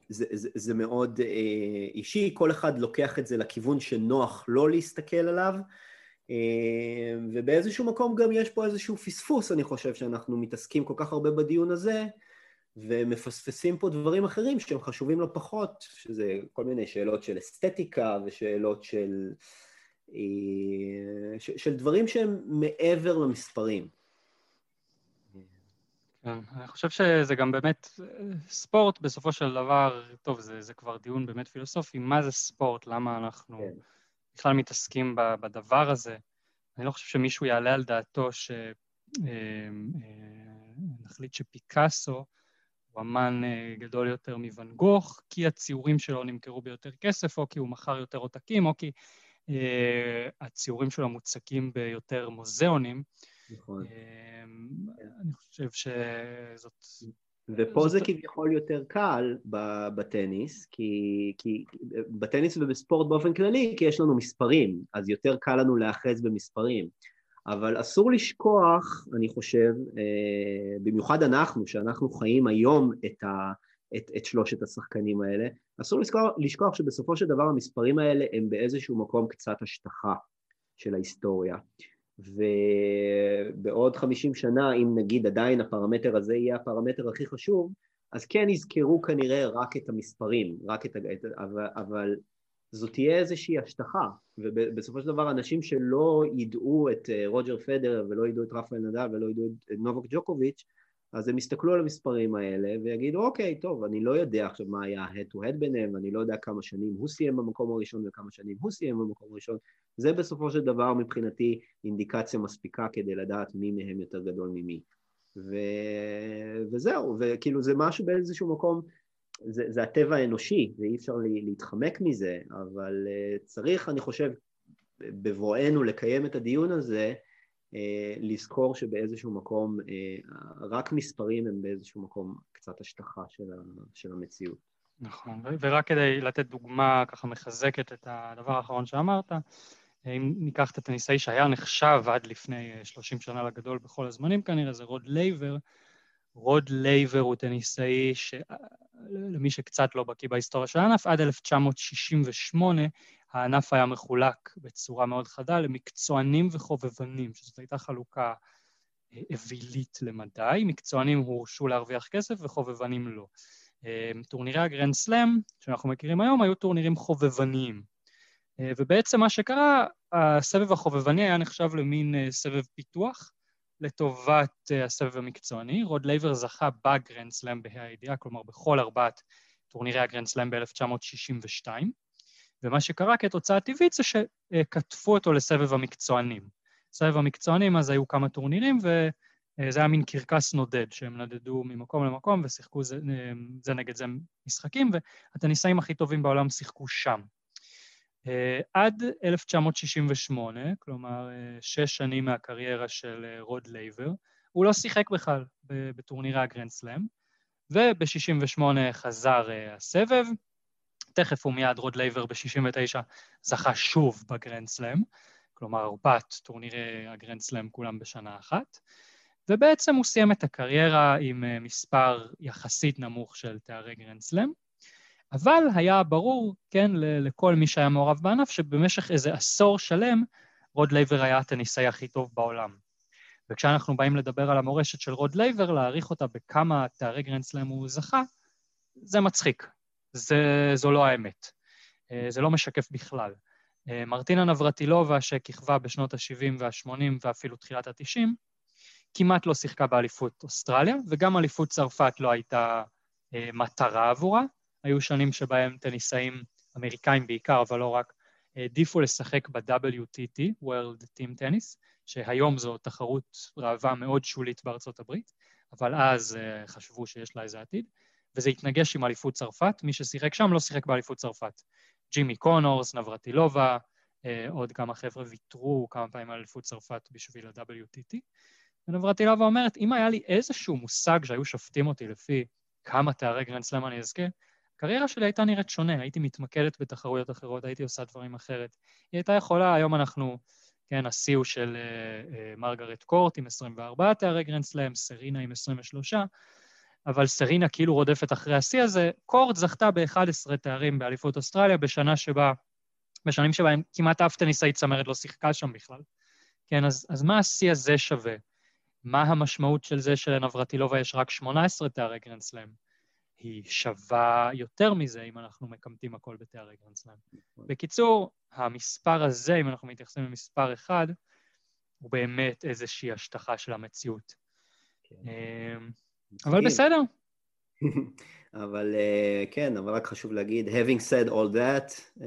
זה, זה, זה מאוד אה, אישי, כל אחד לוקח את זה לכיוון שנוח לא להסתכל עליו, ובאיזשהו מקום גם יש פה איזשהו פספוס, אני חושב שאנחנו מתעסקים כל כך הרבה בדיון הזה, ומפספסים פה דברים אחרים שהם חשובים לא פחות, שזה כל מיני שאלות של אסתטיקה ושאלות של, של דברים שהם מעבר למספרים. אני חושב שזה גם באמת ספורט, בסופו של דבר, טוב, זה, זה כבר דיון באמת פילוסופי, מה זה ספורט, למה אנחנו... כן. בכלל מתעסקים בדבר הזה. אני לא חושב שמישהו יעלה על דעתו שנחליט שפיקאסו הוא אמן גדול יותר מוואן גוך, כי הציורים שלו נמכרו ביותר כסף, או כי הוא מכר יותר עותקים, או כי הציורים שלו מוצקים ביותר מוזיאונים. נכון. אני חושב שזאת... ופה זה כביכול יותר קל בטניס, כי, כי בטניס ובספורט באופן כללי, כי יש לנו מספרים, אז יותר קל לנו לאחז במספרים. אבל אסור לשכוח, אני חושב, במיוחד אנחנו, שאנחנו חיים היום את, ה, את, את שלושת השחקנים האלה, אסור לשכוח, לשכוח שבסופו של דבר המספרים האלה הם באיזשהו מקום קצת השטחה של ההיסטוריה. ובעוד חמישים שנה, אם נגיד עדיין הפרמטר הזה יהיה הפרמטר הכי חשוב, אז כן יזכרו כנראה רק את המספרים, רק את, אבל, אבל זאת תהיה איזושהי השטחה, ובסופו של דבר אנשים שלא ידעו את רוג'ר פדר ולא ידעו את רפאל נדל ולא ידעו את נובק ג'וקוביץ', אז הם יסתכלו על המספרים האלה ויגידו, אוקיי, טוב, אני לא יודע עכשיו מה היה head to head ביניהם, אני לא יודע כמה שנים הוא סיים במקום הראשון וכמה שנים הוא סיים במקום הראשון. זה בסופו של דבר מבחינתי אינדיקציה מספיקה כדי לדעת מי מהם יותר גדול ממי. ו... וזהו, וכאילו זה משהו באיזשהו מקום, זה, זה הטבע האנושי, ואי אפשר להתחמק מזה, אבל צריך, אני חושב, בבואנו לקיים את הדיון הזה, לזכור שבאיזשהו מקום, רק מספרים הם באיזשהו מקום קצת השטחה של המציאות. נכון, ורק כדי לתת דוגמה ככה מחזקת את הדבר האחרון שאמרת, אם ניקח את הטניסאי שהיה נחשב עד לפני שלושים שנה לגדול בכל הזמנים כנראה, זה רוד לייבר. רוד לייבר הוא טניסאי שלמי שקצת לא בקיא בהיסטוריה של הענף, עד אלף תשע מאות שישים ושמונה, הענף היה מחולק בצורה מאוד חדה למקצוענים וחובבנים, שזאת הייתה חלוקה אווילית למדי, מקצוענים הורשו להרוויח כסף וחובבנים לא. טורנירי הגרנד סלאם, שאנחנו מכירים היום, היו טורנירים חובבניים. ובעצם מה שקרה, הסבב החובבני היה נחשב למין סבב פיתוח, לטובת הסבב המקצועני. רוד לייבר זכה בגרנד סלאם בהידיעה, כלומר בכל ארבעת טורנירי הגרנד סלאם ב-אלף תשע מאות שישים ושתיים, ומה שקרה כתוצאה טבעית זה שכתפו אותו לסבב המקצוענים. סבב המקצוענים אז היו כמה טורנירים, וזה היה מין קרקס נודד, שהם נדדו ממקום למקום ושיחקו זה, זה נגד זה משחקים, והטניסאים הכי טובים בעולם שיחקו שם. עד אלף תשע מאות שישים ושמונה, כלומר שש שנים מהקריירה של רוד לייבר, הוא לא שיחק בכלל בטורנירי הגרנד סלאם, וב-שישים ושמונה חזר הסבב, תכף ומיד רוד לייבר ב-שישים ותשע זכה שוב בגרנד סלאם, כלומר ארבעת טורנירי הגרנד סלאם כולם בשנה אחת, ובעצם הוא סיים את הקריירה עם מספר יחסית נמוך של תארי גרנד סלאם, אבל היה ברור, כן, לכל מי שהיה מעורב בענף, שבמשך איזה עשור שלם, רוד לייבר היה הטניסאי הכי טוב בעולם. וכשאנחנו באים לדבר על המורשת של רוד לייבר, להעריך אותה בכמה תארי גרנד סלאם הוא זכה, זה מצחיק. זה, זו לא האמת. זה לא משקף בכלל. מרטינה נברטילובה, שכיכבה בשנות ה-שבעים וה-שמונים ואפילו תחילת ה-תשעים, כמעט לא שיחקה באליפות אוסטרליה, וגם אליפות צרפת לא הייתה מטרה עבורה. היו שנים שבהם טניסאים אמריקאים בעיקר, אבל לא רק, העדיפו לשחק ב-דאבליו טי טי, World Team Tennis, שהיום זו תחרות רעבה מאוד שולית בארצות הברית, אבל אז חשבו שיש לה איזה עתיד, וזה התנגש עם אליפות צרפת, מי ששיחק שם לא שיחק באליפות צרפת. ג'ימי קונורס, נברטילובה, עוד כמה חבר'ה ויתרו כמה פעמים על אליפות צרפת בשביל ה-דאבליו טי טי, ונברטילובה אומרת, אם היה לי איזשהו מושג שהיו שופטים אותי לפי כמה תארי גרנד סלאם אני אזכה, הקריירה שלי הייתה נראית שונה, הייתי מתמקדת בתחרויות אחרות, הייתי עושה דברים אחרת. היא הייתה יכולה, היום אנחנו, כן, הסיוע של uh, uh, מרגרט קורט עם עשרים וארבעה תארי גרנד סלאם, סרינה עם עשרים ושלוש, אבל סרינה כאילו רודפת אחרי השיא הזה, קורט זכתה ב-אחד עשר תארים באליפות אוסטרליה, בשנה שבה, בשנים שבה כמעט אף טניסאי צמרת לא שיחקה שם בכלל. כן, אז, אז מה השיא הזה שווה? מה המשמעות של זה שלנברטילובה יש רק שמונה עשרה תארי גרנד סלאם? היא שווה יותר מזה אם אנחנו מקמטים הכל בתארי גרנד סלאם. בקיצור, המספר הזה, אם אנחנו מתייחסים למספר אחד, הוא באמת איזושהי השטחה של המציאות. אבל בסדר. אבל כן, אבל רק חשוב להגיד, having said all that,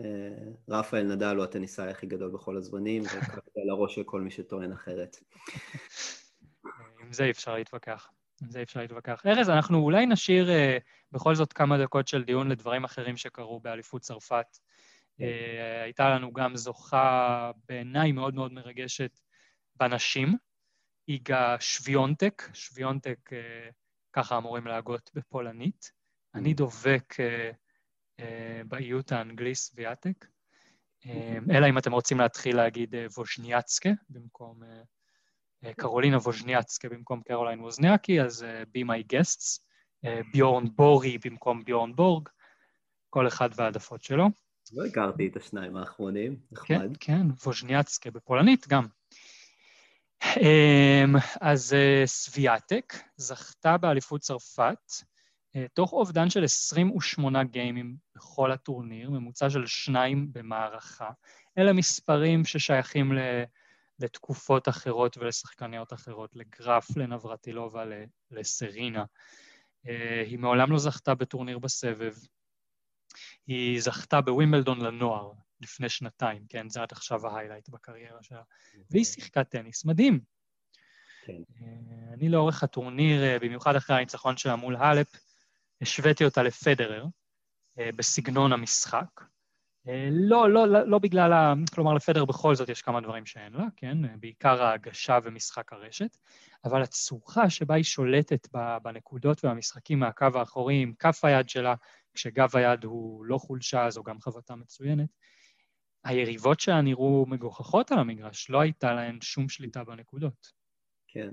רפאל נדל הוא הטניסאי הכי גדול בכל הזמנים, וככה לראש של כל מי שטוען אחרת. עם זה אפשר להתווכח. עם זה אפשר להתווכח. ארז, אנחנו אולי נשאיר בכל זאת כמה דקות של דיון לדברים אחרים שקרו באליפות צרפת. הייתה לנו גם זוכה בעיניי מאוד מאוד מרגשת בנשים, איגה שוויונטק, שוויונטק ככה אמורים להגות בפולנית, אני דובק באיות האנגלי סביאטק, אלא אם אתם רוצים להתחיל להגיד ווז'ניאצקה, במקום קרולינה ווז'ניאצקה, במקום קרוליין ווז'ניאקי, אז be my guests, ביורן בורי במקום ביורן בורג, כל אחד והעדפות שלו. לא הכרתי את השניים האחרונים, נחמד. כן, כן, ווז'ניאצקה בפולנית גם. אז סביאטק זכתה באליפות צרפת, תוך אובדן של עשרים ושמונה גיימים בכל הטורניר, ממוצע של שניים במערכה, אלה מספרים ששייכים לתקופות אחרות ולשחקניות אחרות, לגרף, לנברטילובה, לסרינה. היא מעולם לא זכתה בטורניר בסבב, היא זכתה בווימבלדון לנוער, לפני שנתיים, כן, זה עד עכשיו ההיילייט בקריירה שלה, והיא שיחקה טניס, מדהים. אני לאורך הטורניר, במיוחד אחרי הניצחון שלה מול הלפ, השוויתי אותה לפדרר, בסגנון המשחק. לא, לא, לא בגלל, כלומר לפדרר בכל זאת יש כמה דברים שאין לה, כן, בעיקר ההגשה ומשחק הרשת, אבל הצורה שבה היא שולטת בנקודות והמשחקים מהקו האחורי, עם כף היד שלה, כשגב היד הוא לא חולשה, זו גם חוותה מצוינת, היריבות שלה נראו מגוחכות על המגרש, לא הייתה להן שום שליטה בנקודות. כן.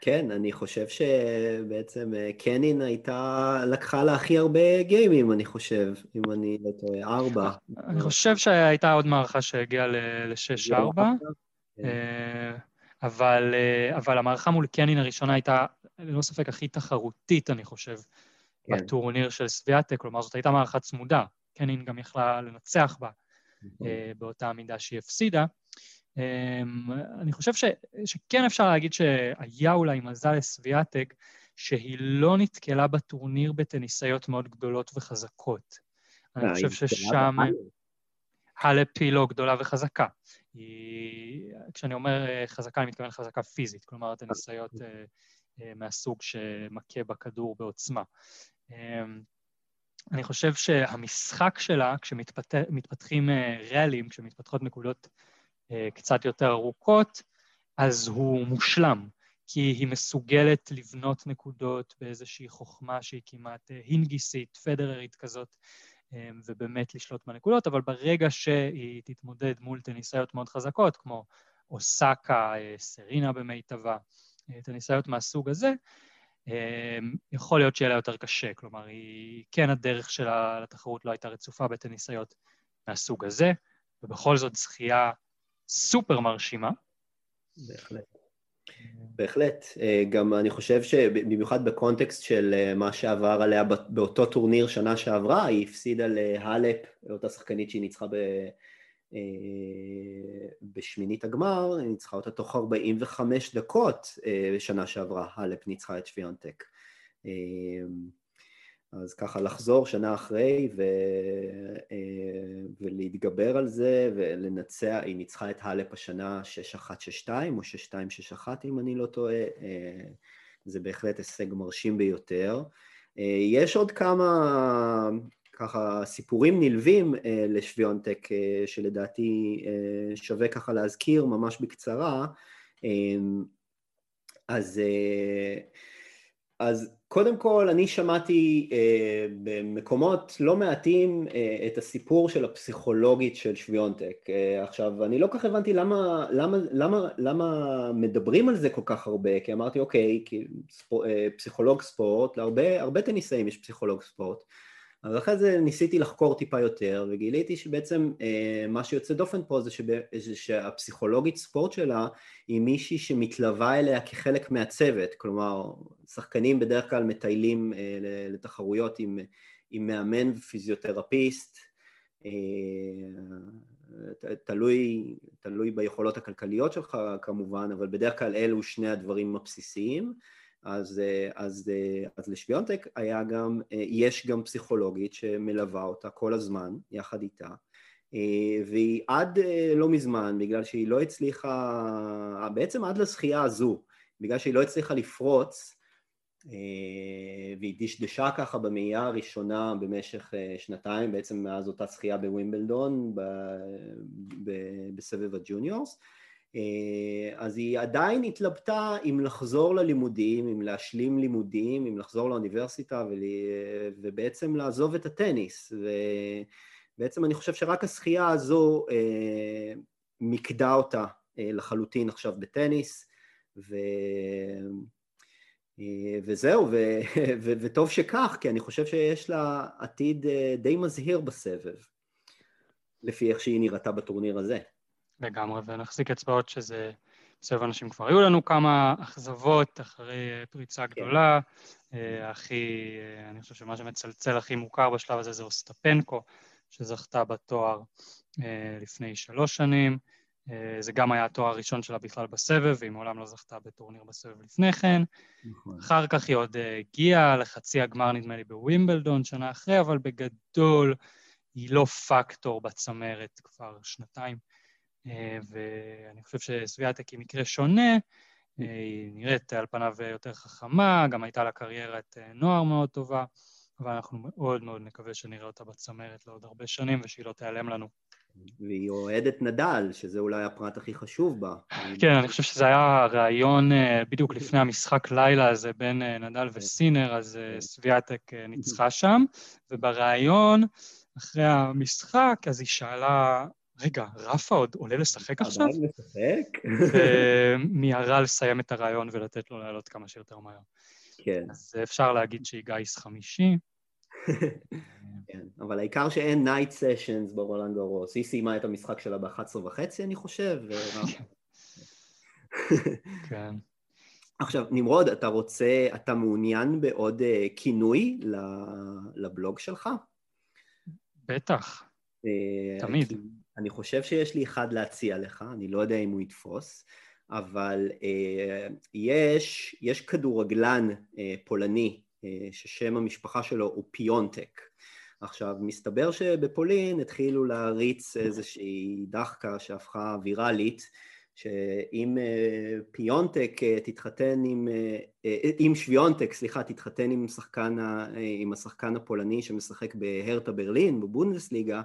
כן, אני חושב שבעצם קנין הייתה, לקחה לה הכי הרבה גיימים, אני חושב, אם אני לא טועה, ארבע. אני חושב שהייתה עוד מערכה שהגיעה לשש ארבע, אבל, אבל המערכה מול קנין הראשונה הייתה, ללא ספק, הכי תחרותית, אני חושב, בטורניר של סביאטק, כלומר, זאת הייתה מערכה צמודה, קנין גם יכלה לנצח בה. באותה מידה שהיא הפסידה. אני חושב ש, שכן אפשר להגיד שהיה אולי מזל לסביאטק, שהיא לא נתקלה בטורניר בטניסאיות מאוד גדולות וחזקות. אני חושב ששם הלפי לא גדולה וחזקה. היא, כשאני אומר חזקה, אני מתכוון חזקה פיזית, כלומר, הטניסאיות מהסוג שמכה בכדור בעוצמה. אני חושב שהמשחק שלה, כשמתפתחים ריאלים, כשמתפתחות נקודות קצת יותר ארוכות, אז הוא מושלם, כי היא מסוגלת לבנות נקודות באיזושהי חוכמה שהיא כמעט הינגיסית, פדררית כזאת, ובאמת לשלוט בנקודות, אבל ברגע שהיא תתמודד מול טניסאיות מאוד חזקות, כמו אוסקה, סרינה במיטבה, טניסאיות מהסוג הזה, יכול להיות שיהיה לה יותר קשה, כלומר, היא, כן הדרך שלה לתחרות לא הייתה רצופה בטניסאיות מהסוג הזה, ובכל זאת זכייה סופר מרשימה. בהחלט. בהחלט. גם אני חושב שבמיוחד בקונטקסט של מה שעבר עליה באותו טורניר שנה שעברה, היא הפסידה להלפ, אותה שחקנית שהיא ניצחה ב... בשמינית הגמר, ניצחה אותה תוך ארבעים וחמש דקות בשנה שעברה, הלפ ניצחה את שוויונטק. אז ככה לחזור שנה אחרי ו... ולהתגבר על זה ולנצח, היא ניצחה את הלפ השנה שש אחת שש שתיים או שש שתיים שש אחת אם אני לא טועה, זה בהחלט הישג מרשים ביותר. יש עוד כמה... ככה סיפורים נלווים אה, לשוויונטק אה, שלדעתי אה, שווה ככה להזכיר ממש בקצרה, אה, אז, אה, אז קודם כל אני שמעתי אה, במקומות לא מעטים אה, את הסיפור של הפסיכולוגית של שוויונטק, אה, עכשיו אני לא כך הבנתי למה, למה, למה, למה מדברים על זה כל כך הרבה, כי אמרתי אוקיי, כי ספור, אה, פסיכולוג ספורט, להרבה, הרבה טניסאים יש פסיכולוג ספורט, אבל אחרי זה ניסיתי לחקור טיפה יותר, וגיליתי שבעצם מה שיוצא דופן פה זה שהפסיכולוגית ספורט שלה היא מישהי שמתלווה אליה כחלק מהצוות, כלומר שחקנים בדרך כלל מטיילים לתחרויות עם, עם מאמן ופיזיותרפיסט, תלוי, תלוי ביכולות הכלכליות שלך כמובן, אבל בדרך כלל אלו שני הדברים הבסיסיים. אז, אז, אז לשוויונטק היה גם, יש גם פסיכולוגית שמלווה אותה כל הזמן, יחד איתה, והיא עד לא מזמן, בגלל שהיא לא הצליחה, בעצם עד לזכייה הזו, בגלל שהיא לא הצליחה לפרוץ, והיא דשדשה ככה במאייה הראשונה במשך שנתיים, בעצם מאז אותה זכייה בווימבלדון, ב, ב, בסבב הג'וניורס, אז היא עדיין התלבטה אם לחזור ללימודים, אם להשלים לימודים, אם לחזור לאוניברסיטה ובעצם לעזוב את הטניס. ובעצם אני חושב שרק השחייה הזו מקדה אותה לחלוטין עכשיו בטניס, ו... וזהו, ו... וטוב שכך, כי אני חושב שיש לה עתיד די מזהיר בסבב, לפי איך שהיא נראתה בטורניר הזה. לגמרי, ונחזיק אצבעות שזה סבב אנשים כבר היו לנו כמה אכזבות אחרי פריצה גדולה, הכי, אני חושב שמה שמצלצל הכי מוכר בשלב הזה זה אוסטפנקו, שזכתה בתואר לפני שלוש שנים, זה גם היה התואר הראשון שלה בכלל בסבב, והיא מעולם לא זכתה בטורניר בסבב לפני כן, אחר כך היא עוד הגיעה לחצי הגמר נדמה לי בווימבלדון שנה אחרי, אבל בגדול היא לא פקטור בצמרת כבר שנתיים, ואני חושב שסוויאטק היא מקרה שונה, היא נראית על פניו יותר חכמה, גם הייתה לה קריירת נוער מאוד טובה, אבל אנחנו מאוד מאוד נקווה שנראה אותה בצמרת לעוד הרבה שנים, ושהיא לא תיעלם לנו. והיא אוהדת נדל, שזה אולי הפרט הכי חשוב בה. כן, אני חושב שזה היה רעיון בדיוק לפני המשחק לילה הזה בין נדל וסינר, אז סוויאטק ניצחה שם, וברעיון, אחרי המשחק, אז היא שאלה, רגע, רפה עוד עולה לשחק עכשיו? עולה לשחק? ומיהרה לסיים את הרעיון ולתת לו לעלות כמה שיותר מהר. כן. אז אפשר להגיד שהיא גייס חמישי. כן, אבל העיקר שאין night sessions ברולאן גארוס. היא סיימה את המשחק שלה ב-אחת עשרה וחצי, אני חושב. כן. עכשיו, נמרוד, אתה רוצה, אתה מעוניין בעוד כינוי לבלוג שלך? בטח. תמיד. אני חושב שיש לי אחד להציע לך, אני לא יודע אם הוא יתפוס, אבל אה, יש, יש כדורגלן אה, פולני, אה, ששם המשפחה שלו הוא פיונטק. עכשיו, מסתבר שבפולין התחילו להריץ איזושהי דחקה שהפכה ויראלית, שאם אה, פיונטק אה, תתחתן עם, אה, אם שוויונטק, סליחה, תתחתן עם, שחקן, אה, עם השחקן הפולני שמשחק בהרטה ברלין, בבונדסליגה,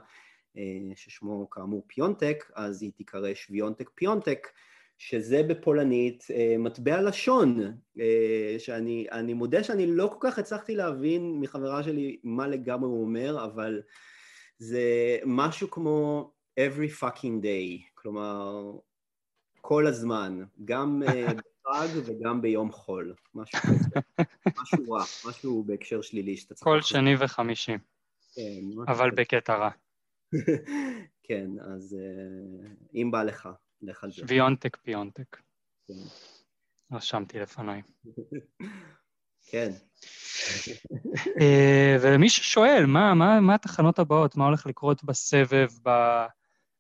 ששמו כאמור פיונטק, אז היא תיקרא שוויונטק פיונטק, שזה בפולנית מטבע לשון, שאני אני מודה שאני לא כל כך הצלחתי להבין מחברה שלי מה לגמרי הוא אומר, אבל זה משהו כמו every fucking day, כלומר כל הזמן, גם בחג וגם ביום חול, משהו כזה, משהו רע, משהו בהקשר שלילי שאתה צריך. כל שני וחמישים, אבל בקטע רע. כן, אז אם בא לך, לך על זה. שוויונטק פיונטק. רשמתי לפניי. כן. ומי ששואל, מה התחנות הבאות? מה הולך לקרות בסבב,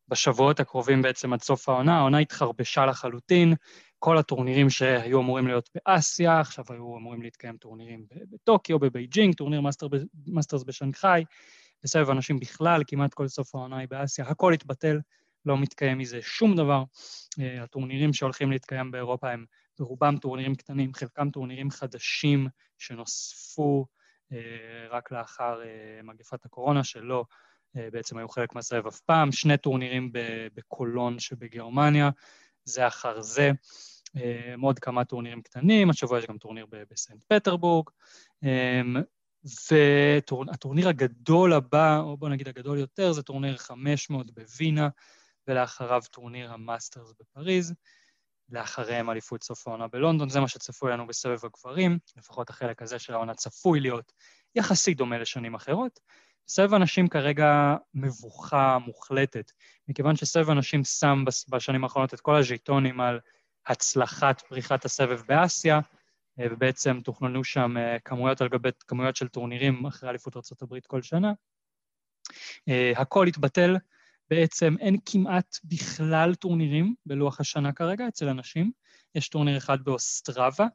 בשבועות הקרובים בעצם עד סוף העונה? העונה התחרבשה לחלוטין. כל הטורנירים שהיו אמורים להיות באסיה, עכשיו היו אמורים להתקיים טורנירים בטוקיו, בבייג'ינג, טורניר מאסטרס בשנגחאי, בסבב אנשים בכלל, כמעט כל סוף העונה היא באסיה, הכל התבטל, לא מתקיים מזה שום דבר. הטורנירים שהולכים להתקיים באירופה הם ברובם טורנירים קטנים, חלקם טורנירים חדשים שנוספו רק לאחר מגפת הקורונה, שלא בעצם היו חלק מהסבב אף פעם, שני טורנירים בקולון שבגרמניה, זה אחר זה, עוד כמה טורנירים קטנים, השבוע יש גם טורניר בסנט פטרבורג, והטורניר הגדול הבא, או בוא נגיד הגדול יותר, זה טורניר חמש מאות בווינה, ולאחריו טורניר המאסטרס בפריז, לאחריהם אליפות סוף העונה בלונדון, זה מה שצפוי לנו בסבב הגברים, לפחות החלק הזה של העונה צפוי להיות יחסית דומה לשנים אחרות. סבב אנשים כרגע מבוכה מוחלטת, מכיוון שסבב אנשים שם בשנים האחרונות את כל הז'יטונים על הצלחת פריחת הסבב באסיה, ובעצם תוכננו שם כמויות על גבי כמויות של טורנירים אחרי אליפות ארצות הברית כל שנה. הכל התבטל, בעצם אין כמעט בכלל טורנירים בלוח השנה כרגע אצל אנשים, יש טורניר אחד באוסטרבה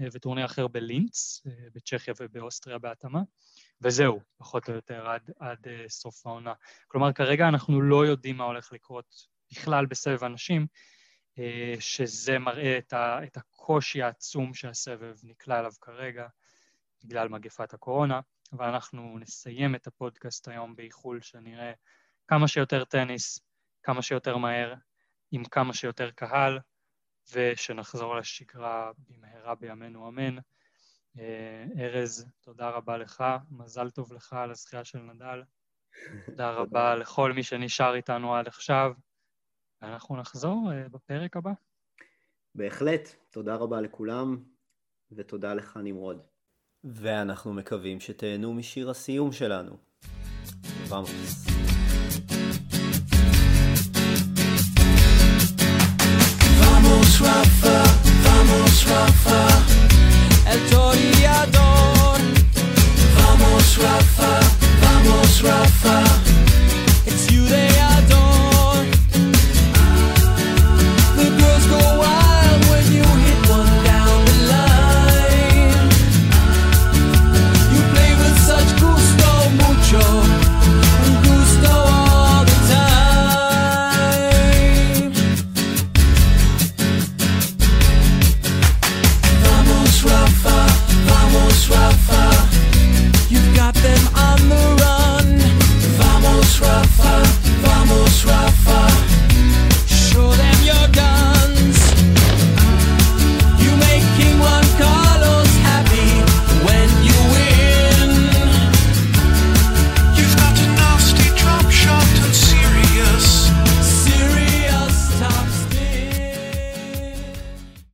וטורניר אחר בלינץ, בצ'כיה ובאוסטריה בהתאמה, וזהו, פחות או יותר עד, עד סוף העונה. כלומר, כרגע אנחנו לא יודעים מה הולך לקרות בכלל בסבב אנשים, שזה מראה את, ה, את הקושי העצום שהסבב נקלע עליו כרגע, בגלל מגפת הקורונה, אבל אנחנו נסיים את הפודקאסט היום באיחול שנראה כמה שיותר טניס, כמה שיותר מהר, עם כמה שיותר קהל, ושנחזור לשגרה במהרה בימינו אמן. ארז, תודה רבה לך, מזל טוב לך על הזכייה של נדל, תודה רבה לכל מי שנשאר איתנו עד עכשיו, ואנחנו נחזור בפרק הבא. בהחלט, תודה רבה לכולם, ותודה לך נמרוד. ואנחנו מקווים שתהנו משיר הסיום שלנו. ואמוס.